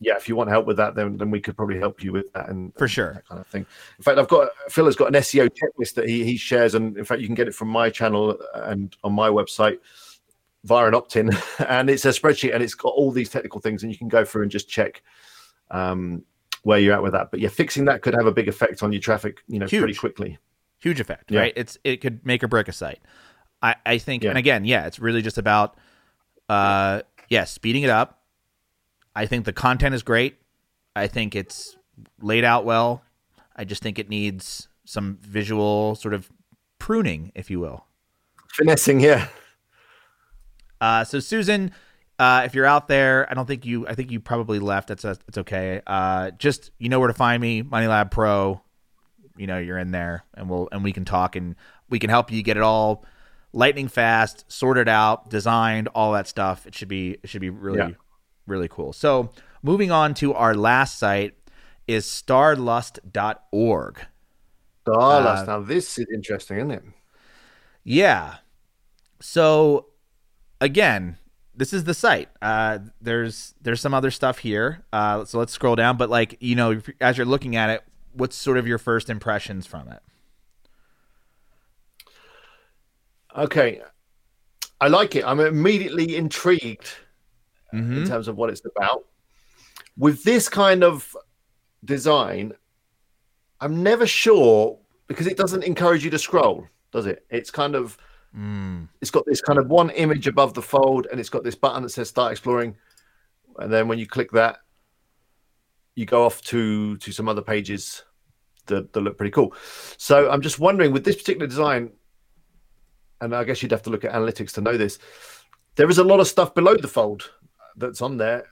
yeah, if you want help with that, then then we could probably help you with that, and for sure, that kind of thing. In fact, I've got Phil has got an S E O checklist that he he shares, and in fact, you can get it from my channel and on my website via an opt-in, and it's a spreadsheet, and it's got all these technical things, and you can go through and just check um, where you're at with that. But yeah, fixing that could have a big effect on your traffic, you know, huge, pretty quickly. Huge effect, yeah. Right? It's it could make or break a site. I I think, yeah. And again, yeah, it's really just about uh, yeah, speeding it up. I think the content is great. I think it's laid out well. I just think it needs some visual sort of pruning, if you will. Finessing, yeah. Uh, so Susan, uh, if you're out there, I don't think you, I think you probably left. That's a, it's okay. Uh, just, you know where to find me, Money Lab Pro, you know, you're in there, and we'll, and we can talk, and we can help you get it all lightning fast, sorted out, designed, all that stuff. It should be, it should be really, yeah. Really cool. So moving on to our last site is Starlust dot org. Starlust. Uh, now this is interesting, isn't it? Yeah. So again, this is the site. Uh, there's there's some other stuff here. Uh, so let's scroll down. But like, you know, as you're looking at it, what's sort of your first impressions from it? Okay. I like it. I'm immediately intrigued. Mm-hmm. In terms of what it's about. With this kind of design, I'm never sure, because it doesn't encourage you to scroll, does it? It's kind of, mm. it's got this kind of one image above the fold, and it's got this button that says start exploring. And then when you click that, you go off to, to some other pages that, that look pretty cool. So I'm just wondering, with this particular design, and I guess you'd have to look at analytics to know this, there is a lot of stuff below the fold that's on there,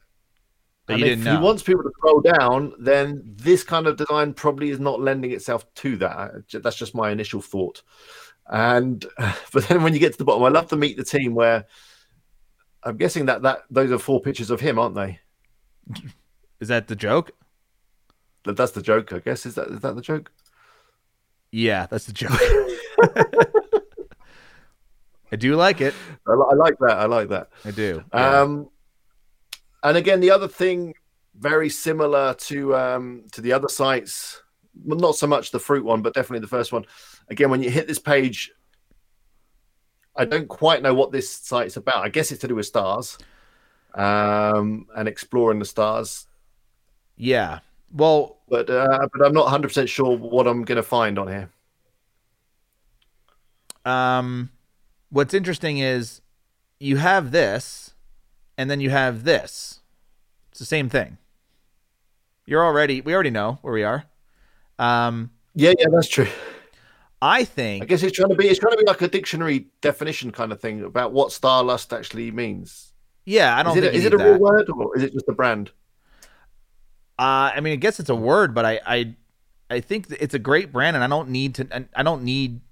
but and you didn't if know. He wants people to scroll down, then this kind of design probably is not lending itself to that. That's just my initial thought. And but then when you get to the bottom, I love to meet the team, where I'm guessing that that those are four pictures of him, aren't they? Is that the joke? That that's the joke, I guess. Is that is that the joke? Yeah, that's the joke. I do like it. I, I like that. I like that. I do. Yeah. Um. And again, the other thing, very similar to um, to the other sites, well, not so much the fruit one, but definitely the first one. Again, when you hit this page, I don't quite know what this site's about. I guess it's to do with stars um, and exploring the stars. Yeah. Well, but uh, but I'm not one hundred percent sure what I'm going to find on here. Um, what's interesting is you have this, and then you have this. It's the same thing. You're already, we already know where we are. Um, yeah, yeah, that's true. I think. I guess it's trying to be, it's trying to be like a dictionary definition kind of thing about what Starlust actually means. Yeah, I don't think. Is it a real word, or is it just a brand? Uh, I mean, I guess it's a word, but I, I, I think it's a great brand, and I don't need to. I don't need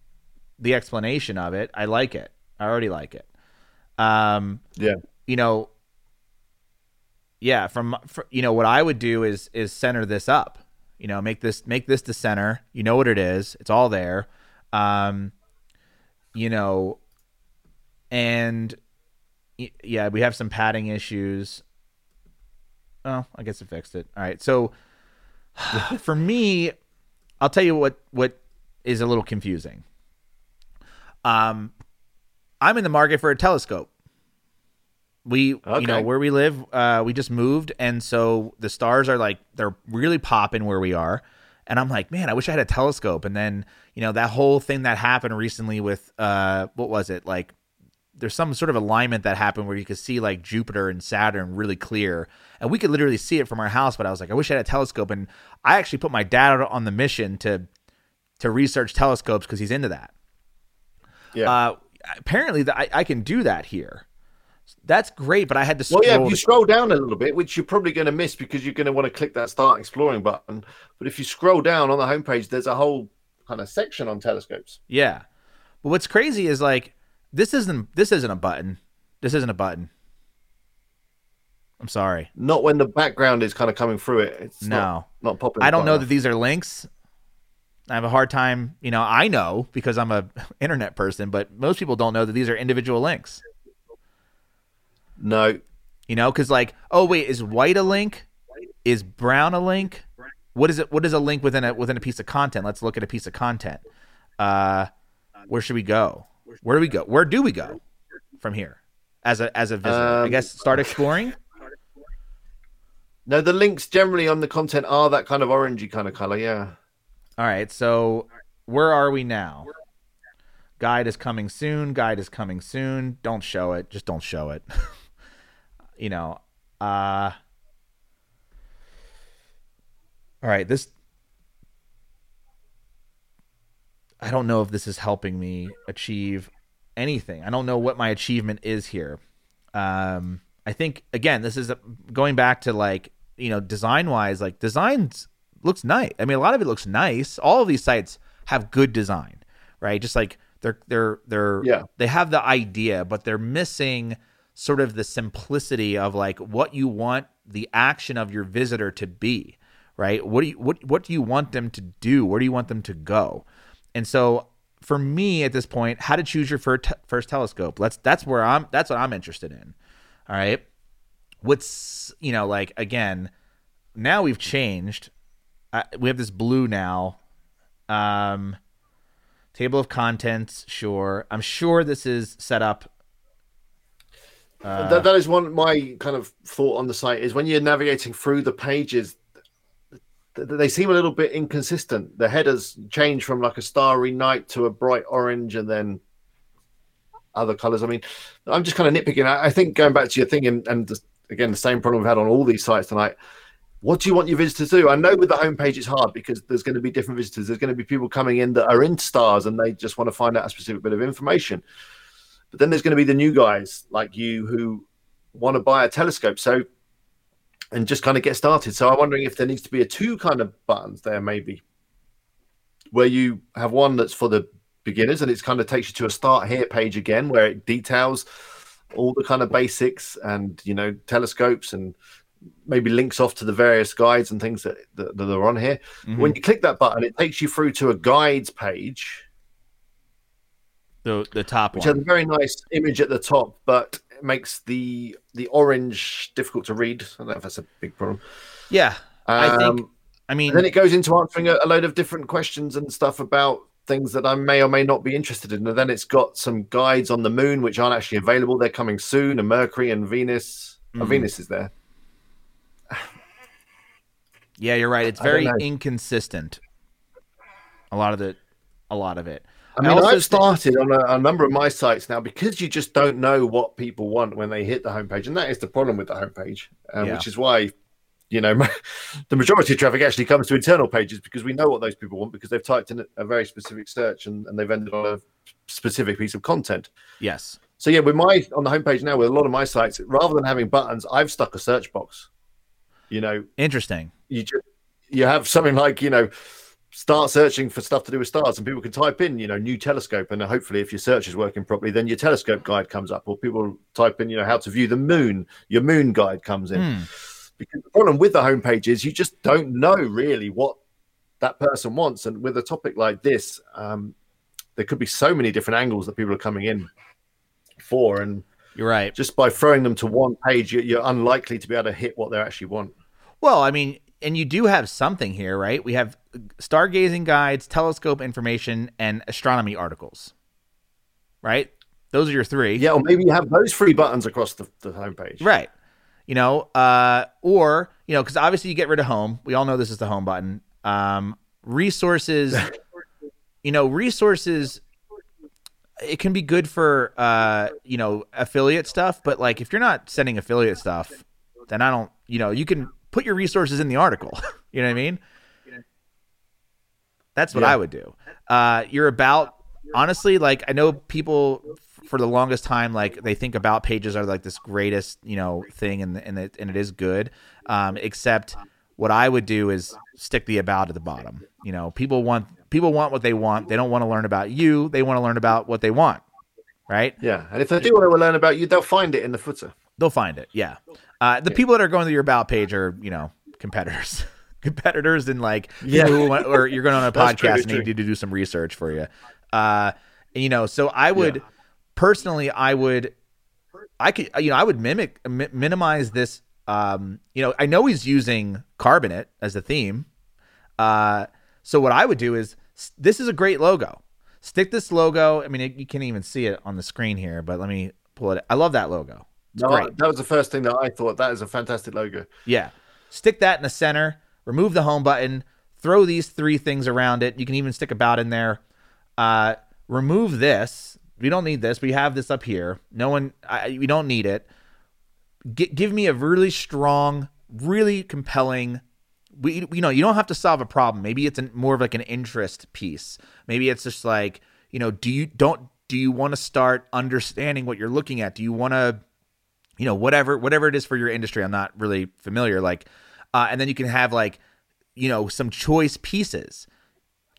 the explanation of it. I like it. I already like it. Um, yeah. You know. Yeah, from, from you know what I would do is is center this up, you know, make this make this the center. You know what it is; it's all there, um, you know, and yeah, we have some padding issues. Oh, I guess I fixed it. All right, so for me, I'll tell you what what is a little confusing. Um, I'm in the market for a telescope. We, okay. You know, where we live, uh, we just moved. And so the stars are like, they're really popping where we are. And I'm like, man, I wish I had a telescope. And then, you know, that whole thing that happened recently with, uh, what was it? Like, there's some sort of alignment that happened where you could see like Jupiter and Saturn really clear. And we could literally see it from our house. But I was like, I wish I had a telescope. And I actually put my dad on the mission to, to research telescopes, because he's into that. Yeah. Uh, apparently the, I, I can do that here. That's great, but I had to scroll. Well, yeah, if you scroll down a little bit, which you're probably going to miss because you're going to want to click that Start Exploring button. But if you scroll down on the homepage, there's a whole kind of section on telescopes. Yeah. But what's crazy is like, this isn't this isn't a button. This isn't a button. I'm sorry. Not when the background is kind of coming through it. It's no. Not, not popping. I don't know enough. That these are links. I have a hard time, you know, I know because I'm a internet person, but most people don't know that these are individual links. No, you know, because like, oh wait, is white a link? Is brown a link? What is it? What is a link within a within a piece of content? Let's look at a piece of content. Uh, where should we go? Where do we go? Where do we go from here? As a as a visitor, um, I guess start exploring. No, the links generally on the content are that kind of orangey kind of color. Yeah. All right. So where are we now? Guide is coming soon. Guide is coming soon. Don't show it. Just don't show it. You know. Uh, all right. This. I don't know if this is helping me achieve anything. I don't know what my achievement is here. Um, I think, again, this is a, going back to, like, you know, design wise, like design looks nice. I mean, a lot of it looks nice. All of these sites have good design, right? Just like they're, they're, they're, yeah. they have the idea, but they're missing sort of the simplicity of like what you want the action of your visitor to be, right? What do you, what, what do you want them to do? Where do you want them to go? And so for me at this point, how to choose your first, first telescope. Let's, that's where I'm, that's what I'm interested in. All right. What's, you know, like, again, now we've changed. Uh, we have this blue now. Um, table of contents. Sure. I'm sure this is set up. Uh, that, that is one, my kind of thought on the site is when you're navigating through the pages, th- they seem a little bit inconsistent. The headers change from like a starry night to a bright orange and then other colors. I mean, I'm just kind of nitpicking. I think going back to your thing, and, and just, again, the same problem we've had on all these sites tonight. What do you want your visitors to do? I know with the homepage it's hard because there's going to be different visitors. There's going to be people coming in that are into stars and they just want to find out a specific bit of information. But then there's going to be the new guys like you who want to buy a telescope. So, and just kind of get started. So I'm wondering if there needs to be a two kind of buttons there, maybe, where you have one that's for the beginners and it's kind of takes you to a start here page again where it details all the kind of basics and, you know, telescopes and maybe links off to the various guides and things that, that, that are on here. Mm-hmm. When you click that button, it takes you through to a guides page, the the top which one. Has a very nice image at the top, but it makes the the orange difficult to read. I don't know if that's a big problem. Yeah, um, I think. I mean, and then it goes into answering a, a load of different questions and stuff about things that I may or may not be interested in. And then it's got some guides on the moon, which aren't actually available. They're coming soon, and Mercury and Venus. Mm-hmm. Oh, Venus is there. Yeah, you're right. It's very inconsistent. A lot of the, a lot of it. I mean, I also I've started on a, a number of my sites now because you just don't know what people want when they hit the homepage. And that is the problem with the homepage, um, yeah. which is why, you know, the majority of traffic actually comes to internal pages because we know what those people want because they've typed in a very specific search and, and they've ended on a specific piece of content. Yes. So yeah, with my on the homepage now with a lot of my sites, rather than having buttons, I've stuck a search box. You know, interesting. You just, you have something like, you know, start searching for stuff to do with stars, and people can type in, you know, new telescope, and hopefully if your search is working properly, then your telescope guide comes up, or people type in, you know, how to view the moon, your moon guide comes in. Mm. Because the problem with the homepage is you just don't know really what that person wants. And with a topic like this, um, there could be so many different angles that people are coming in for. And you're right. Just by throwing them to one page, you're unlikely to be able to hit what they actually want. Well, I mean, and you do have something here, right? We have stargazing guides, telescope information, and astronomy articles, right? Those are your three. Yeah, or maybe you have those three buttons across the, the homepage. Right. You know, uh, or, you know, because obviously you get rid of home. We all know this is the home button. Um, resources, you know, resources, it can be good for, uh, you know, affiliate stuff. But like if you're not sending affiliate stuff, then I don't, you know, you can put your resources in the article. You know what I mean? That's what yeah. I would do. Uh, you're about, honestly, like I know people for the longest time, like they think about pages are like this greatest, you know, thing, and and it, and it is good. Um, except what I would do is stick the about at the bottom. You know, people want people want what they want. They don't want to learn about you. They want to learn about what they want, right? Yeah, and if they do want to learn about you, they'll find it in the footer. They'll find it. Yeah, uh, the yeah. people that are going to your about page are, you know, competitors, competitors, and like yeah, who want, or you're going on a podcast and need to do some research for you. Uh, you know, so I would. Yeah. Personally, I would, I could, you know, I would mimic, mi- minimize this um, you know, I know he's using Carbonate as the theme. Uh, so what I would do is, this is a great logo. Stick this logo. I mean, it, you can't even see it on the screen here, but let me pull it. I love that logo. It's no, great. That was the first thing that I thought. That is a fantastic logo. Yeah. Stick that in the center. Remove the home button. Throw these three things around it. You can even stick a bat in there. Uh, remove this. We don't need this. We have this up here. No one. I, we don't need it. G- give me a really strong, really compelling. We, you know, you don't have to solve a problem. Maybe it's an, more of like an interest piece. Maybe it's just like, you know, do you don't do you want to start understanding what you're looking at? Do you want to, you know, whatever whatever it is for your industry? I'm not really familiar. Like, uh, and then you can have like, you know, some choice pieces.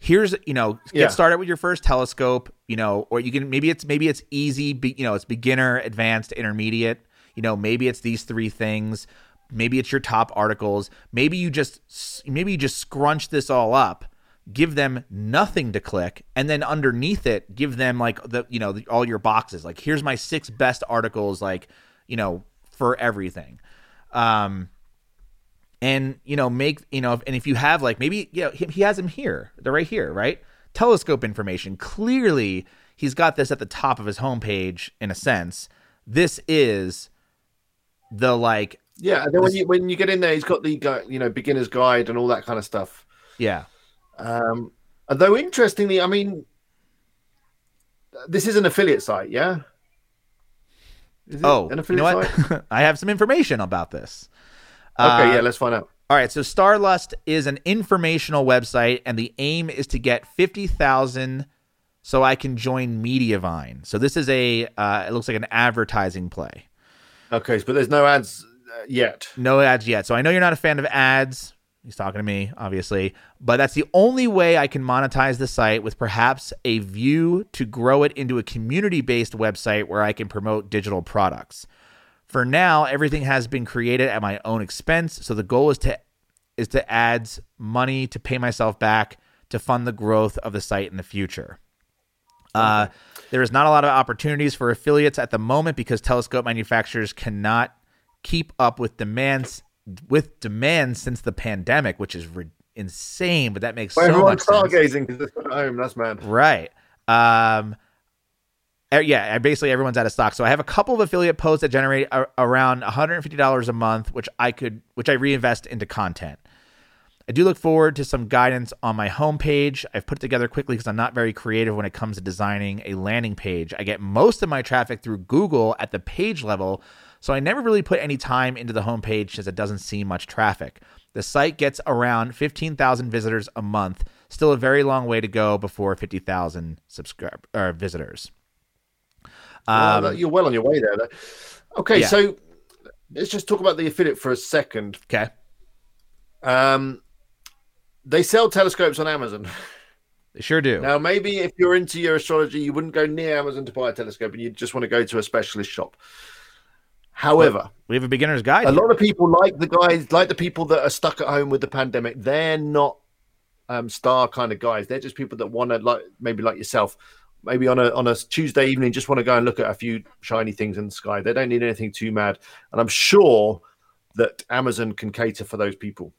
Here's, you know, get yeah. started with your first telescope. You know, or you can maybe it's maybe it's easy. Be, you know, it's beginner, advanced, intermediate. You know, maybe it's these three things. Maybe it's your top articles. Maybe you just maybe you just scrunch this all up, give them nothing to click, and then underneath it, give them like the you know the, all your boxes. Like, here's my six best articles. Like, you know, for everything, um, and you know make you know and if you have like maybe you know he, he has them here. They're right here, right? Telescope information. Clearly, he's got this at the top of his homepage. In a sense, this is the like. Yeah, and then when you when you get in there, he's got the you know beginner's guide and all that kind of stuff. Yeah. Um, although interestingly, I mean, this is an affiliate site, yeah. Is it oh, an affiliate you know what? site? I have some information about this. Okay, uh, yeah, let's find out. All right, so Starlust is an informational website, and the aim is to get fifty thousand, so I can join Mediavine. So this is a uh, it looks like an advertising play. Okay, but there's no ads. Yet. No ads yet. So I know you're not a fan of ads. He's talking to me, obviously. But that's the only way I can monetize the site, with perhaps a view to grow it into a community-based website where I can promote digital products. For now, everything has been created at my own expense. So the goal is to is to add money to pay myself back to fund the growth of the site in the future. Uh, there is not a lot of opportunities for affiliates at the moment because telescope manufacturers cannot keep up with demands with demand since the pandemic, which is re- insane, but that makes well, so much sense. Everyone's stargazing because it's at home. That's mad. Right. Um, yeah, basically everyone's out of stock. So I have a couple of affiliate posts that generate a- around one hundred fifty dollars a month, which I could, which I reinvest into content. I do look forward to some guidance on my homepage. I've put it together quickly because I'm not very creative when it comes to designing a landing page. I get most of my traffic through Google at the page level, so I never really put any time into the homepage since it doesn't see much traffic. The site gets around fifteen thousand visitors a month. Still a very long way to go before fifty thousand subscribe or visitors. Um, well, you're well on your way there. Okay, yeah. So let's just talk about the affiliate for a second. Okay. Um, they sell telescopes on Amazon. They sure do. Now, maybe if you're into your astrology, you wouldn't go near Amazon to buy a telescope, and you just want to go to a specialist shop. However, but we have a beginner's guide. A here. lot of people like the guys, like the people that are stuck at home with the pandemic. They're not um, star kind of guys. They're just people that want to, like maybe like yourself, maybe on a on a Tuesday evening, just want to go and look at a few shiny things in the sky. They don't need anything too mad. And I'm sure that Amazon can cater for those people.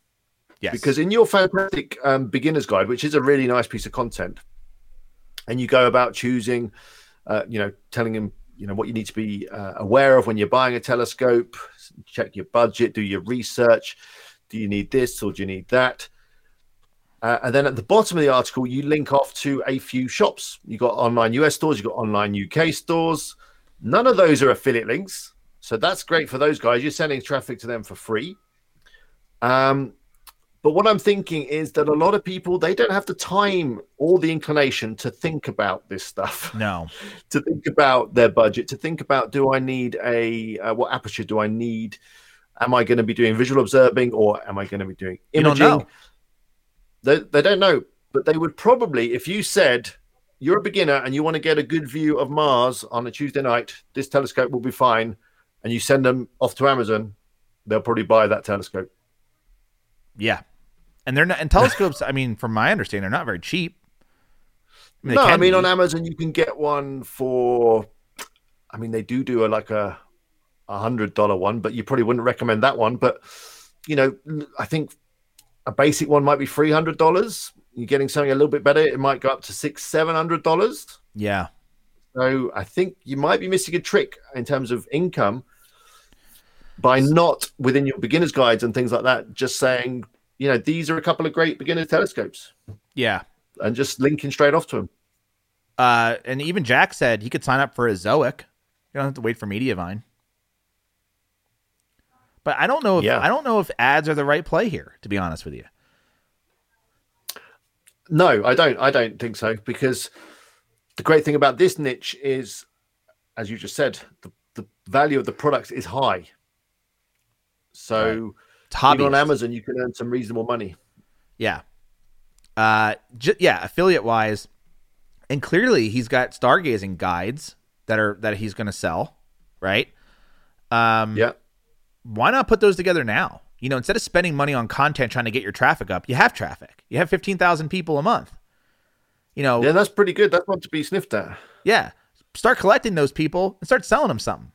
Yes. Because in your fantastic um, beginner's guide, which is a really nice piece of content, and you go about choosing, uh, you know, telling them, you know, what you need to be uh, aware of when you're buying a telescope, check your budget, do your research. Do you need this or do you need that? Uh, and then at the bottom of the article, you link off to a few shops. You got online U S stores, you got online U K stores. None of those are affiliate links. So that's great for those guys. You're sending traffic to them for free. Um, but what I'm thinking is that a lot of people, they don't have the time or the inclination to think about this stuff. No. To think about their budget, to think about, do I need a, uh, what aperture do I need? Am I going to be doing visual observing, or am I going to be doing imaging? You don't know. They, they don't know, but they would probably, if you said you're a beginner and you want to get a good view of Mars on a Tuesday night, this telescope will be fine. And you send them off to Amazon, they'll probably buy that telescope. Yeah. And they're not, and telescopes, I mean, from my understanding, they're not very cheap. I mean, no, I mean, be. on Amazon, you can get one for, I mean, they do do a, like a, a hundred dollar one, but you probably wouldn't recommend that one. But you know, I think a basic one might be three hundred dollars. You're getting something a little bit better. It might go up to six, seven hundred dollars. Yeah. So I think you might be missing a trick in terms of income by not, within your beginner's guides and things like that, just saying, you know, these are a couple of great beginner telescopes. Yeah. And just linking straight off to them. Uh, and even Jack said he could sign up for a Zoic. You don't have to wait for Mediavine. But I don't know if yeah. I don't know if ads are the right play here, to be honest with you. No, I don't. I don't think so, because the great thing about this niche is, as you just said, the, the value of the product is high. So right. even on Amazon, you can earn some reasonable money. Yeah. Uh, j- yeah, affiliate-wise. And clearly, he's got stargazing guides that are that he's going to sell, right? Um, yeah. Why not put those together now? You know, instead of spending money on content trying to get your traffic up, you have traffic. You have fifteen thousand people a month. You know, yeah, that's pretty good. That's not to be sniffed at. Yeah, start collecting those people and start selling them something.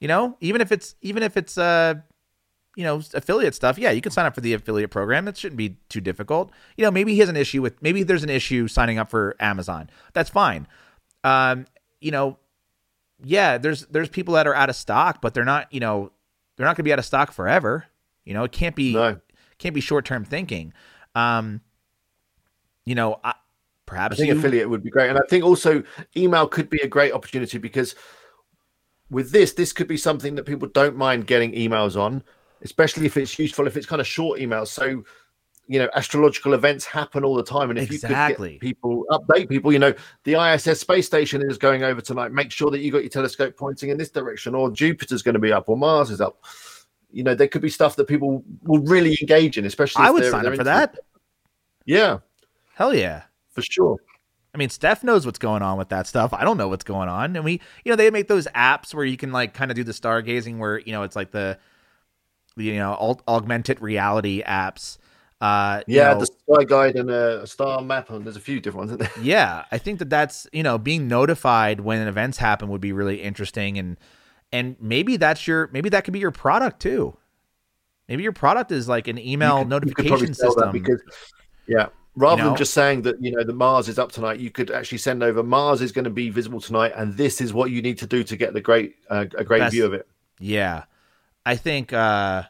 You know, even if it's even if it's uh, you know, affiliate stuff. Yeah, you can sign up for the affiliate program. That shouldn't be too difficult. You know, maybe he has an issue with maybe there's an issue signing up for Amazon. That's fine. Um, you know, yeah, there's there's people that are out of stock, but they're not. You know, they're not going to be out of stock forever. You know, it can't be no. can't be short term thinking. Um, you know, I. Perhaps I think you... affiliate would be great. And I think also email could be a great opportunity, because with this, this could be something that people don't mind getting emails on, especially if it's useful, if it's kind of short emails. So, you know, astrological events happen all the time. And if exactly. you could get people, update people, you know, the I S S space station is going over tonight. Make sure that you got your telescope pointing in this direction, or Jupiter's going to be up, or Mars is up. You know, there could be stuff that people will really engage in, especially if I would they're, sign they're up for that. It. Yeah. Hell yeah. For sure. I mean, Steph knows what's going on with that stuff. I don't know what's going on. And we, you know, they make those apps where you can like kind of do the stargazing where, you know, it's like the, you know, alt- augmented reality apps. Uh, yeah. You know, the Sky Guide and a Star Map. And there's a few different ones, isn't there? Yeah. I think that that's, you know, being notified when events happen would be really interesting. And, and maybe that's your, maybe that could be your product too. Maybe your product is like an email could, notification system. Because, yeah. Rather you know, than just saying that, you know, the Mars is up tonight, you could actually send over Mars is going to be visible tonight, and this is what you need to do to get the great uh, a great view of it. Yeah, I think. Uh,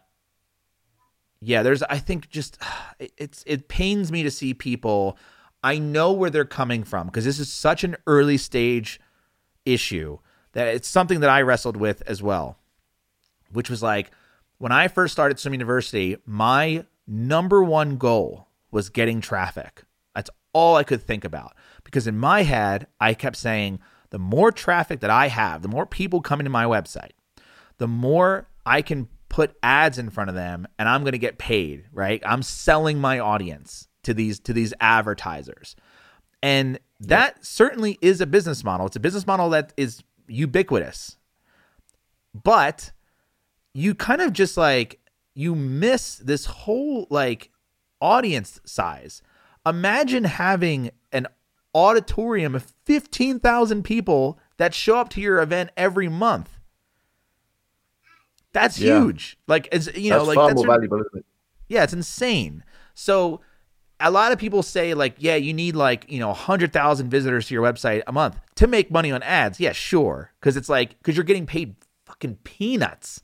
yeah, there's. I think just it, it's it pains me to see people. I know where they're coming from, because this is such an early stage issue that it's something that I wrestled with as well, which was like when I first started Swim University, my number one goal was getting traffic. That's all I could think about, because in my head, I kept saying the more traffic that I have, the more people coming to my website, the more I can put ads in front of them and I'm going to get paid, right? I'm selling my audience to these, to these advertisers. And that yep. certainly is a business model. It's a business model that is ubiquitous, but you kind of just like, you miss this whole like audience size. Imagine having an auditorium of fifteen thousand people that show up to your event every month. That's yeah. huge. Like, it's, you know, that's like far that's more a, valuable, isn't it? Yeah, it's insane. So a lot of people say like, yeah, you need like, you know, one hundred thousand visitors to your website a month to make money on ads. Yeah, sure. Cause it's like, cause you're getting paid fucking peanuts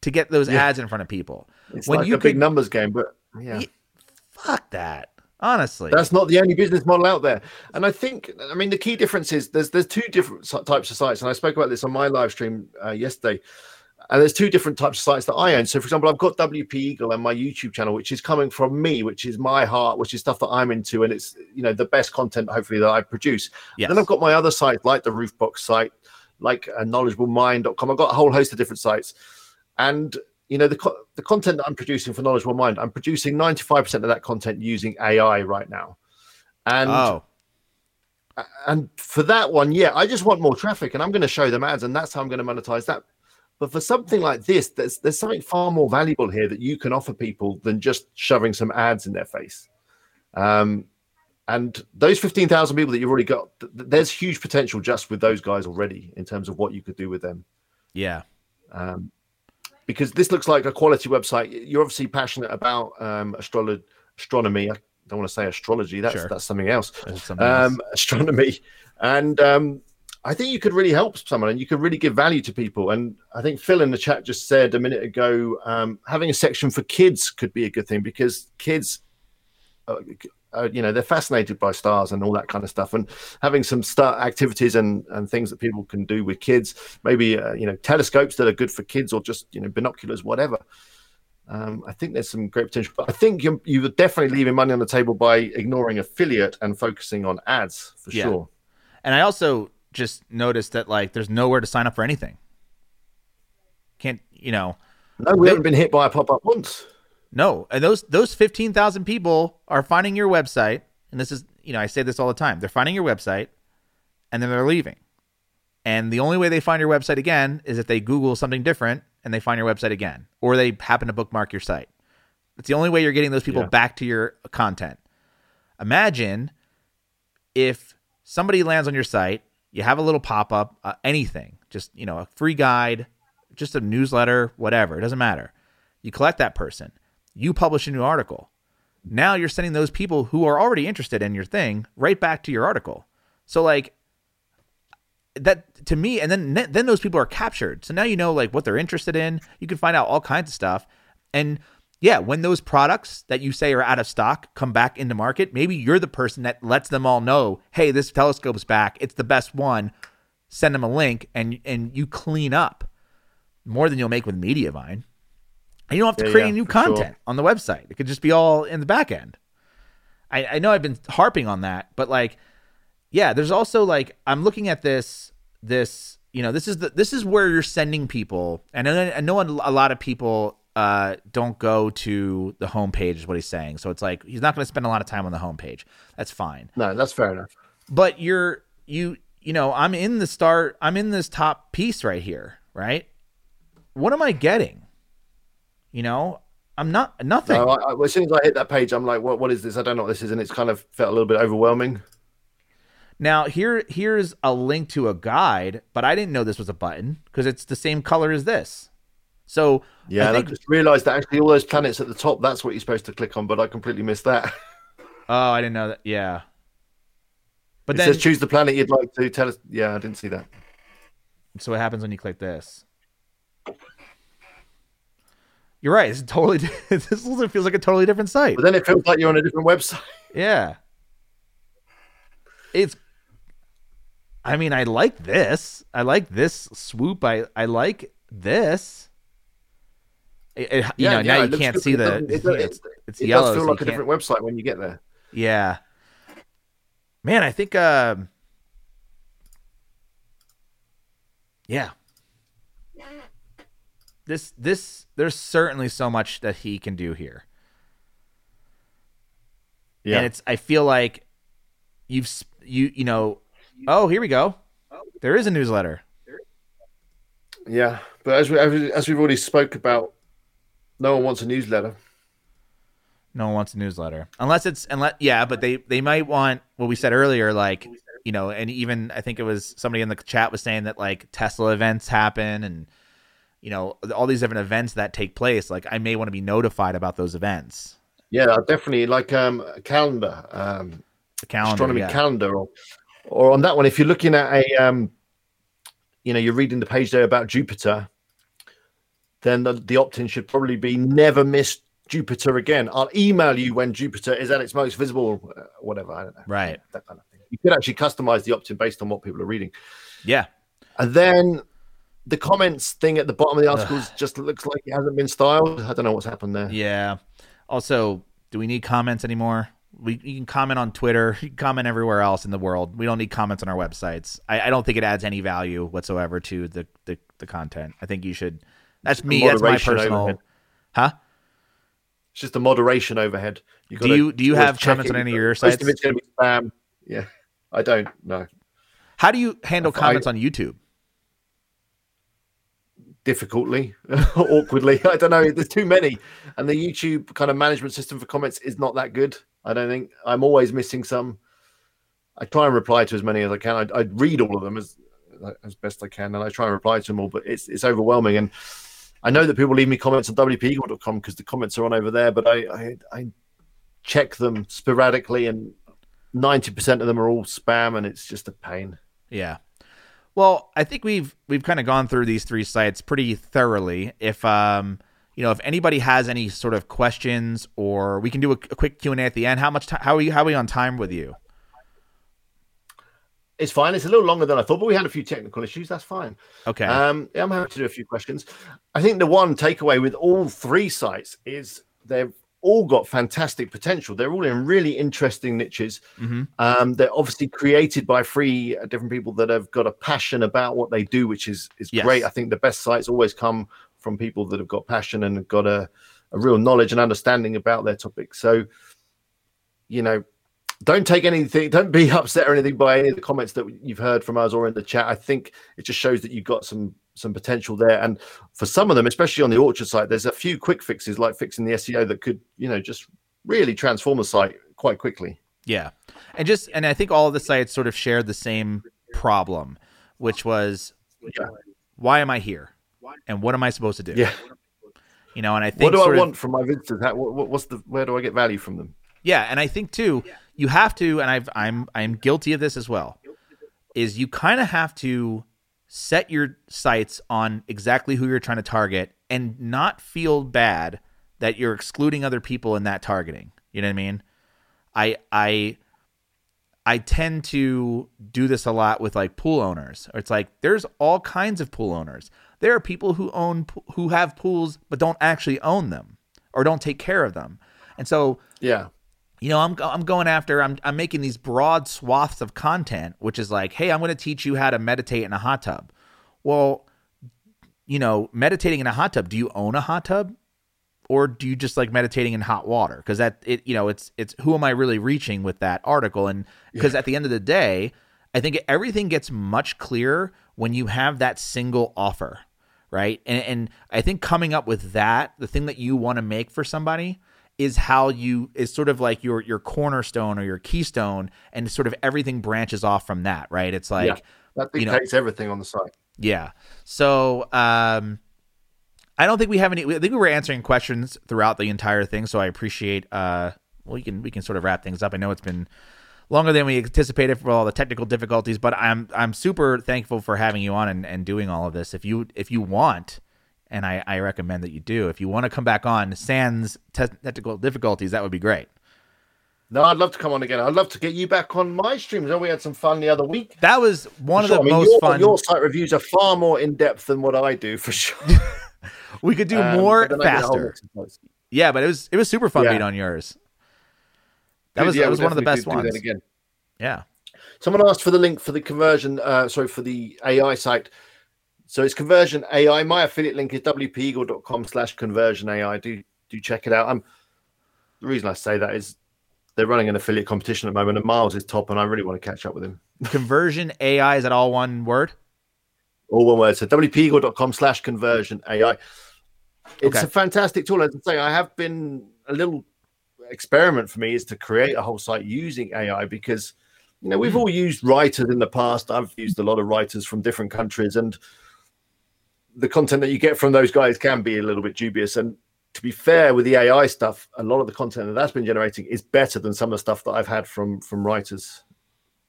to get those yeah. ads in front of people. It's when like you a could, big numbers game, but yeah. yeah. Fuck that. Honestly, that's not the only business model out there. And I think, I mean, the key difference is there's there's two different types of sites, and I spoke about this on my live stream uh, yesterday. And there's two different types of sites that I own. So, for example, I've got W P Eagle and my YouTube channel, which is coming from me, which is my heart, which is stuff that I'm into, and it's, you know, the best content hopefully that I produce. Yes. And then I've got my other sites, like the Roofbox site, like uh, knowledgeable mind dot com. I've got a whole host of different sites, and you know, the co- the content that I'm producing for Knowledgeable Mind, I'm producing ninety-five percent of that content using A I right now. And oh. and for that one, yeah, I just want more traffic, and I'm going to show them ads, and that's how I'm going to monetize that. But for something like this, there's there's something far more valuable here that you can offer people than just shoving some ads in their face. Um, and those fifteen thousand people that you've already got, th- there's huge potential just with those guys already in terms of what you could do with them. Yeah. Um, because this looks like a quality website. You're obviously passionate about um, astrolo- astronomy. I don't want to say astrology. That's sure. that's something else. That's something um, else. Astronomy. And um, I think you could really help someone, and you could really give value to people. And I think Phil in the chat just said a minute ago, um, having a section for kids could be a good thing, because kids, uh, uh, you know, they're fascinated by stars and all that kind of stuff. And having some star activities and, and things that people can do with kids, maybe, uh, you know, telescopes that are good for kids, or just, you know, binoculars, whatever. Um, I think there's some great potential, but I think you're, you're definitely leaving money on the table by ignoring affiliate and focusing on ads for yeah. sure. And I also just noticed that, like, there's nowhere to sign up for anything. Can't, you know. No, we they, haven't been hit by a pop-up once. No. And those, those fifteen thousand people are finding your website. And this is, you know, I say this all the time. They're finding your website and then they're leaving. And the only way they find your website again is if they Google something different and they find your website again, or they happen to bookmark your site. It's the only way you're getting those people yeah. back to your content. Imagine if somebody lands on your site, you have a little pop-up, uh, anything, just, you know, a free guide, just a newsletter, whatever. It doesn't matter. You collect that person. You publish a new article. Now you're sending those people who are already interested in your thing right back to your article. So, like, that to me, and then then those people are captured. So now you know, like, what they're interested in. You can find out all kinds of stuff. And yeah, when those products that you say are out of stock come back into market, maybe you're the person that lets them all know, hey, this telescope's back. It's the best one. Send them a link, and and you clean up more than you'll make with Mediavine. And you don't have to yeah, create yeah, new content sure. on the website. It could just be all in the back end. I, I know I've been harping on that, but, like, yeah, there's also, like, I'm looking at this, this, you know, this is the this is where you're sending people. And I know a lot of people Uh, don't go to the homepage is what he's saying. So it's like, he's not going to spend a lot of time on the homepage. That's fine. No, that's fair enough. But you're, you, you know, I'm in the start, I'm in this top piece right here, right? What am I getting? You know, I'm not, nothing. No, I, I, as soon as I hit that page, I'm like, what, what is this? I don't know what this is. And it's kind of felt a little bit overwhelming. Now here, here's a link to a guide, but I didn't know this was a button because it's the same color as this. So yeah, I and think, I just realized that actually all those planets at the top, that's what you're supposed to click on, but I completely missed that. Oh, I didn't know that. Yeah. But it then, says choose the planet you'd like to tell us. Yeah, I didn't see that. So what happens when you click this? You're right. It's totally this also feels like a totally different site. But then it feels like you're on a different website. Yeah. It's I mean, I like this. I like this swoop. I, I like this. It, it, you yeah, know, yeah, now you can't good. see the it, it, you know, it's, it's it yellow. It does feel so like a different website when you get there. Yeah, man, I think, um, yeah, this this there's certainly so much that he can do here. Yeah, and it's I feel like you've you you know oh here we go there is a newsletter. Yeah, but as we as we've already spoke about. No one wants a newsletter. No one wants a newsletter. Unless it's, unless, yeah, but they, they might want what we said earlier, like, you know, and even I think it was somebody in the chat was saying that, like, Tesla events happen and, you know, all these different events that take place. Like, I may want to be notified about those events. Yeah, definitely. Like um, a calendar, um, a calendar, astronomy yeah. calendar. Or, or on that one, if you're looking at a, um, you know, you're reading the page there about Jupiter, then the, the opt-in should probably be never miss Jupiter again. I'll email you when Jupiter is at its most visible, uh, whatever. I don't know. Right. That kind of thing. You could actually customize the opt-in based on what people are reading. Yeah. And then the comments thing at the bottom of the articles just looks like it hasn't been styled. I don't know what's happened there. Yeah. Also, do we need comments anymore? We You can comment on Twitter. You can comment everywhere else in the world. We don't need comments on our websites. I, I don't think it adds any value whatsoever to the, the, the content. I think you should... That's me. That's my personal. Overhead. Huh? It's just the moderation overhead. You do you do you have comments on any of your sites? Most of it's going to be spam. Yeah, I don't know. How do you handle comments I, on YouTube? Difficultly, awkwardly. I don't know. There's too many, and the YouTube kind of management system for comments is not that good. I don't think. I'm always missing some. I try and reply to as many as I can. I, I read all of them as as best I can, and I try and reply to them all, but it's it's overwhelming. And I know that people leave me comments on W P Eagle dot com because the comments are on over there, but I, I I check them sporadically, and ninety percent of them are all spam, and it's just a pain. Yeah. Well, I think we've we've kind of gone through these three sites pretty thoroughly. If um you know, if anybody has any sort of questions, or we can do a, a quick Q and A at the end. How much time? How are you? How are we on time with you? It's fine. It's a little longer than I thought, but we had a few technical issues. That's fine. Okay. Um, yeah, I'm happy to do a few questions. I think the one takeaway with all three sites is they've all got fantastic potential. They're all in really interesting niches. Mm-hmm. Um, they're obviously created by three uh, different people that have got a passion about what they do, which is is yes. great. I think the best sites always come from people that have got passion and have got a, a real knowledge and understanding about their topic. So, you know, don't take anything, don't be upset or anything by any of the comments that you've heard from us or in the chat. I think it just shows that you've got some some potential there. And for some of them, especially on the Orchard site, there's a few quick fixes like fixing the S E O that could, you know, just really transform a site quite quickly. Yeah. And just, and I think all of the sites sort of shared the same problem, which was, yeah. why am I here? And what am I supposed to do? Yeah. You know, and I think what do I want of, from my visitors? How, what, what's the where do I get value from them? Yeah, and I think too, yeah. you have to, and I've I'm I'm guilty of this as well, is you kind of have to set your sights on exactly who you're trying to target and not feel bad that you're excluding other people in that targeting. You know what I mean? I I I tend to do this a lot with like pool owners. It's like there's all kinds of pool owners. There are people who own who have pools but don't actually own them or don't take care of them. And so, yeah. You know, I'm I'm going after I'm I'm making these broad swaths of content, which is like, "Hey, I'm going to teach you how to meditate in a hot tub." Well, you know, meditating in a hot tub, do you own a hot tub? Or do you just like meditating in hot water? Because that it you know, it's it's who am I really reaching with that article? And because yeah. at the end of the day, I think everything gets much clearer when you have that single offer, right? And and I think coming up with that, the thing that you want to make for somebody is how you is sort of like your your cornerstone or your keystone, and sort of everything branches off from that, right? It's like yeah, that dictates you know, everything on the site. Yeah. So um I don't think we have any. I think we were answering questions throughout the entire thing, so I appreciate. Uh, well, we can we can sort of wrap things up. I know it's been longer than we anticipated for all the technical difficulties, but I'm I'm super thankful for having you on and, and doing all of this. If you if you want, and I, I recommend that you do, if you want to come back on sans te- technical difficulties, that would be great. No, I'd love to come on again. I'd love to get you back on my streams. We had some fun the other week. That was one for of sure. the I mean, most your, fun. Your site reviews are far more in depth than what I do, for sure. We could do um, more faster. Yeah, but it was it was super fun yeah. being on yours. That Good, was yeah, that was one of the best ones. Again. Yeah. Someone asked for the link for the conversion. Uh, sorry, for the A I site. So it's Conversion A I. My affiliate link is W P Eagle dot com slash Conversion A I. Do do check it out. Um, the reason I say that is they're running an affiliate competition at the moment, and Miles is top, and I really want to catch up with him. Conversion A I, is that all one word? All one word. So W P Eagle dot com slash Conversion A I. It's okay. a fantastic tool. As I say, I have been a little experiment for me is to create a whole site using A I, because you know we've all used writers in the past. I've used a lot of writers from different countries, and the content that you get from those guys can be a little bit dubious. And to be fair, with the A I stuff, a lot of the content that that's been generating is better than some of the stuff that I've had from from writers,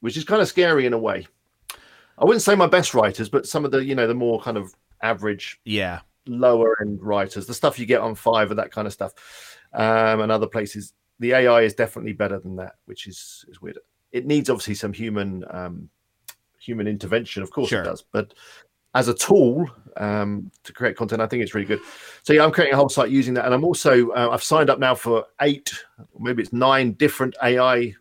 which is kind of scary in a way. I wouldn't say my best writers, but some of the you know the more kind of average, yeah, lower end writers, the stuff you get on Fiverr, that kind of stuff. Um, and other places, the A I is definitely better than that, which is, is weird. It needs obviously some human um, human intervention, of course sure. it does. But as a tool um, to create content, I think it's really good. So yeah, I'm creating a whole site using that, and I'm also uh, I've signed up now for eight, or maybe it's nine different A I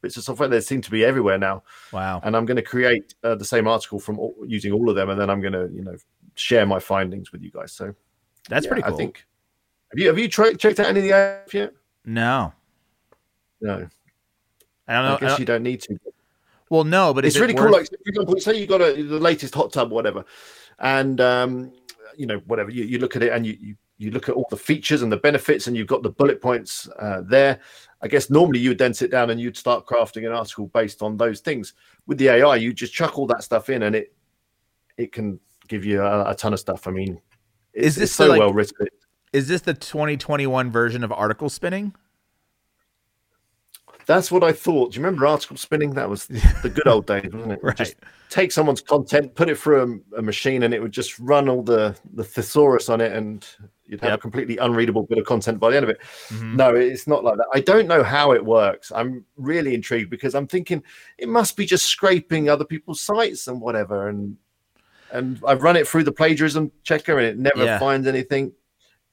bits of software. They seem to be everywhere now. Wow! And I'm going to create uh, the same article from all, using all of them, and then I'm going to you know share my findings with you guys. So that's yeah, pretty cool. I think. Have you have you tra- checked out any of the apps yet? No, no. I don't know. I guess I don't... you don't need to. Well, no, but it's is really it cool. Worth... Like, for example, say you got a, the latest hot tub, whatever, and um, you know, whatever you, you look at it and you, you you look at all the features and the benefits, and you've got the bullet points uh, there. I guess normally you would then sit down and you'd start crafting an article based on those things. With the A I, you just chuck all that stuff in, and it it can give you a, a ton of stuff. I mean, is this so well written? Is this the twenty twenty-one version of article spinning? That's what I thought. Do you remember article spinning? That was the good old days, wasn't it? Right. Just take someone's content, put it through a, a machine, and it would just run all the, the thesaurus on it, and you'd have yep. a completely unreadable bit of content by the end of it. Mm-hmm. No, it's not like that. I don't know how it works. I'm really intrigued because I'm thinking it must be just scraping other people's sites and whatever. And and I've run it through the plagiarism checker, and it never yeah. finds anything.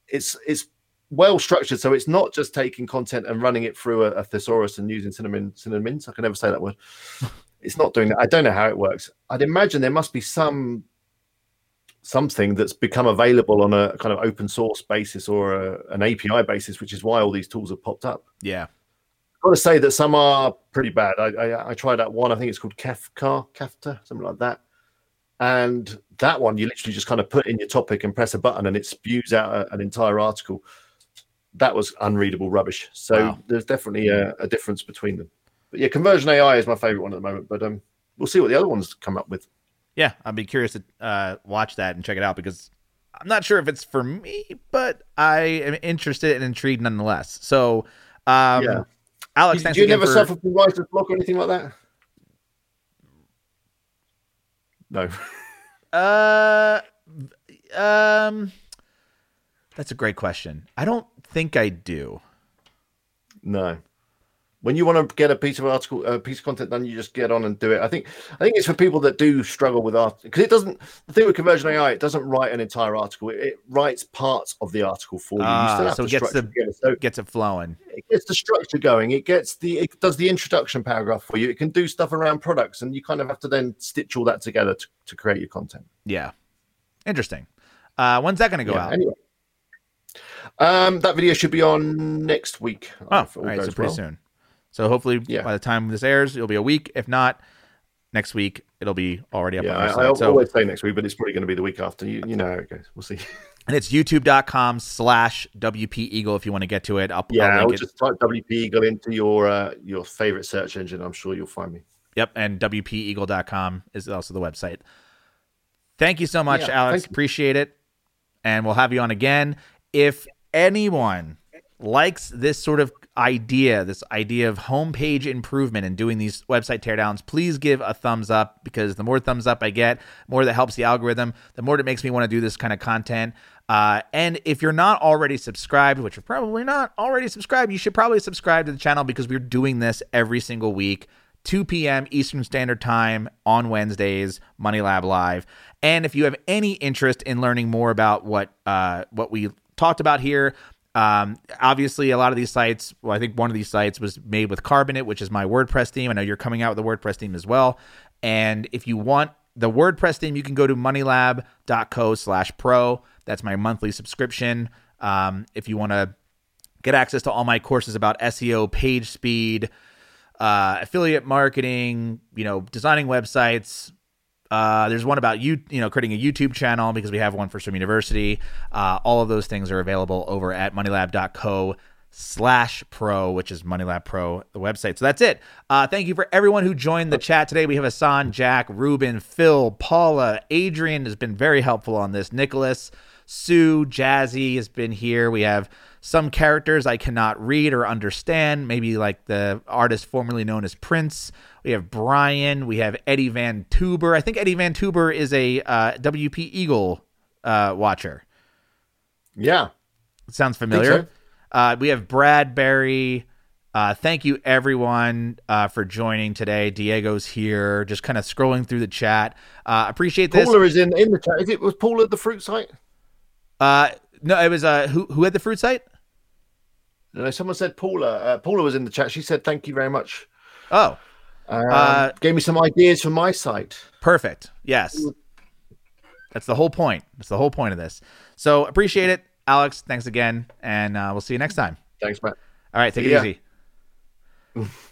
It's it's. well structured, so it's not just taking content and running it through a, a thesaurus and using cinnamon synonyms. I can never say that word. It's not doing that. I don't know how it works. I'd imagine there must be some something that's become available on a kind of open source basis or a, an A P I basis, which is why all these tools have popped up. Yeah, I've got to say that some are pretty bad. I I, I tried that one. I think it's called Kefka, Kefka, something like that. And that one, you literally just kind of put in your topic and press a button, and it spews out a, an entire article. That was unreadable rubbish. So wow. there's definitely a, a difference between them. But yeah, Conversion A I is my favorite one at the moment. But um, we'll see what the other ones come up with. Yeah, I'd be curious to uh, watch that and check it out because I'm not sure if it's for me, but I am interested and intrigued nonetheless. So, um, yeah. Alex, thanks again. Do you never for... suffer from writer's block or anything like that? No. uh, um, that's a great question. I don't. think I do. No. When you want to get a piece of article, a piece of content done, you just get on and do it. I think I think it's for people that do struggle with art because it doesn't, the thing with Conversion A I, it doesn't write an entire article. It, it writes parts of the article for you. Uh, you still have so, it gets the, it. so it gets it flowing. It gets the structure going. It gets the, it does the introduction paragraph for you. It can do stuff around products, and you kind of have to then stitch all that together to, to create your content. Yeah. Interesting. Uh, when's that going to go yeah, out? Anyway. Um, that video should be on next week. Oh, all right, so pretty well. soon. So hopefully yeah. by the time this airs, it'll be a week. If not, next week it'll be already up. Yeah, on I, I so, always say next week, but it's probably going to be the week after. You, you know how it goes. We'll see. And it's youtube dot com slash W P Eagle if you want to get to it. I'll, yeah, I'll, I'll just it. type W P Eagle into your uh, your favorite search engine. I'm sure you'll find me. Yep, and W P Eagle dot com is also the website. Thank you so much, yeah, Alex. Appreciate it. And we'll have you on again. If anyone likes this sort of idea, this idea of homepage improvement and doing these website teardowns, please give a thumbs up, because the more thumbs up I get, the more that helps the algorithm, the more that makes me want to do this kind of content. Uh, and if you're not already subscribed, which you're probably not already subscribed, you should probably subscribe to the channel, because we're doing this every single week, two p.m. Eastern Standard Time on Wednesdays, Money Lab Live. And if you have any interest in learning more about what uh, what we talked about here. Um, obviously, a lot of these sites, well, I think one of these sites was made with Carbonate, which is my WordPress theme. I know you're coming out with a WordPress theme as well. And if you want the WordPress theme, you can go to money lab dot co slash pro. That's my monthly subscription. Um, if you want to get access to all my courses about S E O, page speed, uh, affiliate marketing, you know, designing websites. Uh, there's one about you, you know, creating a YouTube channel, because we have one for Swim University. Uh, all of those things are available over at money lab dot co slash pro, which is MoneyLab Pro, the website. So that's it. Uh, thank you for everyone who joined the chat today. We have Hassan, Jack, Ruben, Phil, Paula, Adrian has been very helpful on this. Nicholas, Sue, Jazzy has been here. We have some characters I cannot read or understand, maybe like the artist formerly known as Prince. We have Brian. We have Eddie Van Tuber. I think Eddie Van Tuber is a uh, W P Eagle uh, watcher. Yeah. Sounds familiar. So. Uh, we have Brad Berry. Uh, thank you, everyone, uh, for joining today. Diego's here, just kind of scrolling through the chat. Uh, appreciate this. Paula is in, in the chat. Is it, was Paula at the fruit site? Uh, no, it was uh, who, who had the fruit site? No, someone said Paula. Uh, Paula was in the chat. She said, thank you very much. Oh. Um, uh, gave me some ideas for my site. Perfect. Yes. That's the whole point. That's the whole point of this. So appreciate it, Alex. Thanks again. And uh, we'll see you next time. Thanks, Matt. All right. Take see it ya. easy.